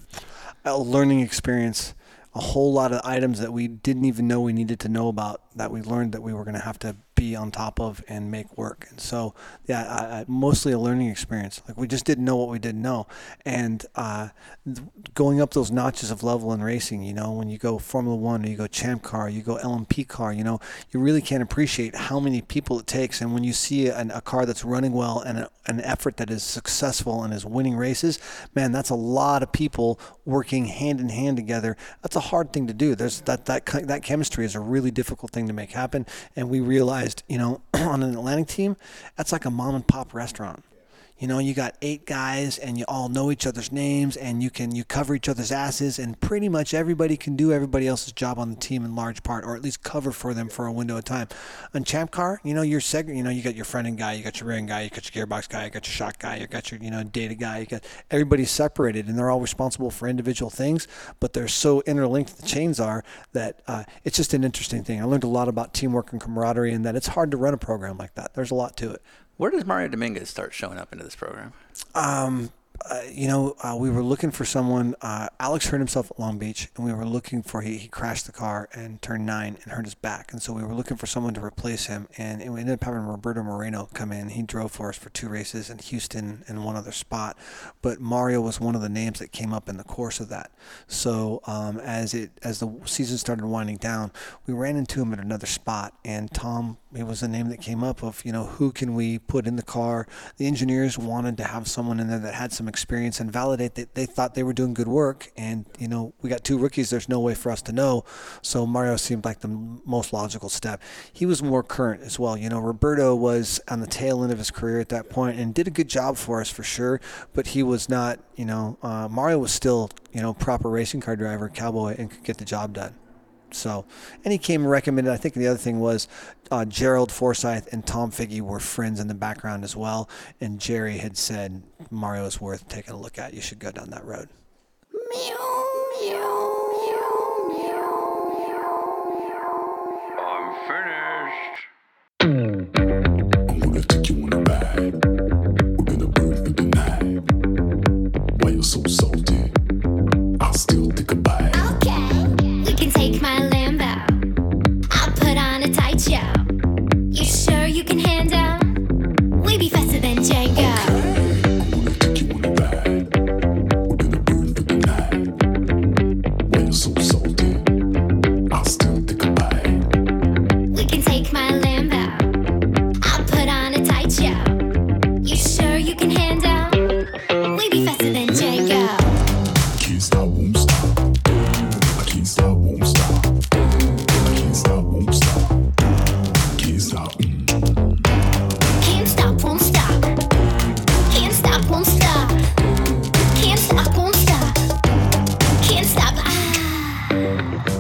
A learning experience. A whole lot of items that we didn't even know we needed to know about that we learned that we were going to have to be on top of and make work. And so, yeah, I, I, mostly a learning experience. Like, we just didn't know what we didn't know. And uh, th- going up those notches of level in racing, you know, when you go Formula One or you go Champ Car, you go L M P car, you know, you really can't appreciate how many people it takes. And when you see an, a car that's running well and a, an effort that is successful and is winning races, man, that's a lot of people working hand in hand together. That's a hard thing to do. There's that that that chemistry is a really difficult thing to make happen. And we realized, you know, on an Atlantic team, that's like a mom and pop restaurant. You know, you got eight guys and you all know each other's names and you can you cover each other's asses, and pretty much everybody can do everybody else's job on the team in large part, or at least cover for them for a window of time. On Champ Car, you know, you're seg- you know, you got your fronting guy, you got your rearing guy, you got your gearbox guy, you got your shock guy, you got your, you know, data guy, you got everybody's separated and they're all responsible for individual things, but they're so interlinked, the chains are, that uh, it's just an interesting thing. I learned a lot about teamwork and camaraderie, and that it's hard to run a program like that. There's a lot to it. Where does Mario Dominguez start showing up into this program? Um, uh, you know, uh, we were looking for someone. Uh, Alex hurt himself at Long Beach, and we were looking for, he, he crashed the car and turned nine and hurt his back. And so we were looking for someone to replace him, and we ended up having Roberto Moreno come in. He drove for us for two races in Houston and one other spot. But Mario was one of the names that came up in the course of that. So um, as it as the season started winding down, we ran into him at another spot, and Tom, it was a name that came up of, you know, who can we put in the car? The engineers wanted to have someone in there that had some experience and validate that they thought they were doing good work. And, you know, we got two rookies. There's no way for us to know. So Mario seemed like the most logical step. He was more current as well. You know, Roberto was on the tail end of his career at that point and did a good job for us for sure. But he was not, you know, uh, Mario was still, you know, proper racing car driver, cowboy, and could get the job done. So, and he came recommended. I think the other thing was uh, Gerald Forsyth and Tom Figge were friends in the background as well. And Jerry had said, Mario is worth taking a look at. You should go down that road. I'm finished. I'm going to take you on a ride. We're going to burn through the night. Why you're so salty, I'll still take a bite. Take my Lambo, I'll put on a tight show. You sure you can handle? We be faster than Django. Okay, I'm gonna take you on a ride. We're gonna burn through the night. When you're so salty, I'll still take a bite. We can take my Lambo, I'll put on a tight show. You sure you can handle? We be faster than Django. Can't stop, won't stop. I can't stop, won't stop. I can't stop, won't stop. Can't stop. Can't stop, won't stop. Can't stop, won't stop. Can't stop, won't stop. Can't stop. Ah.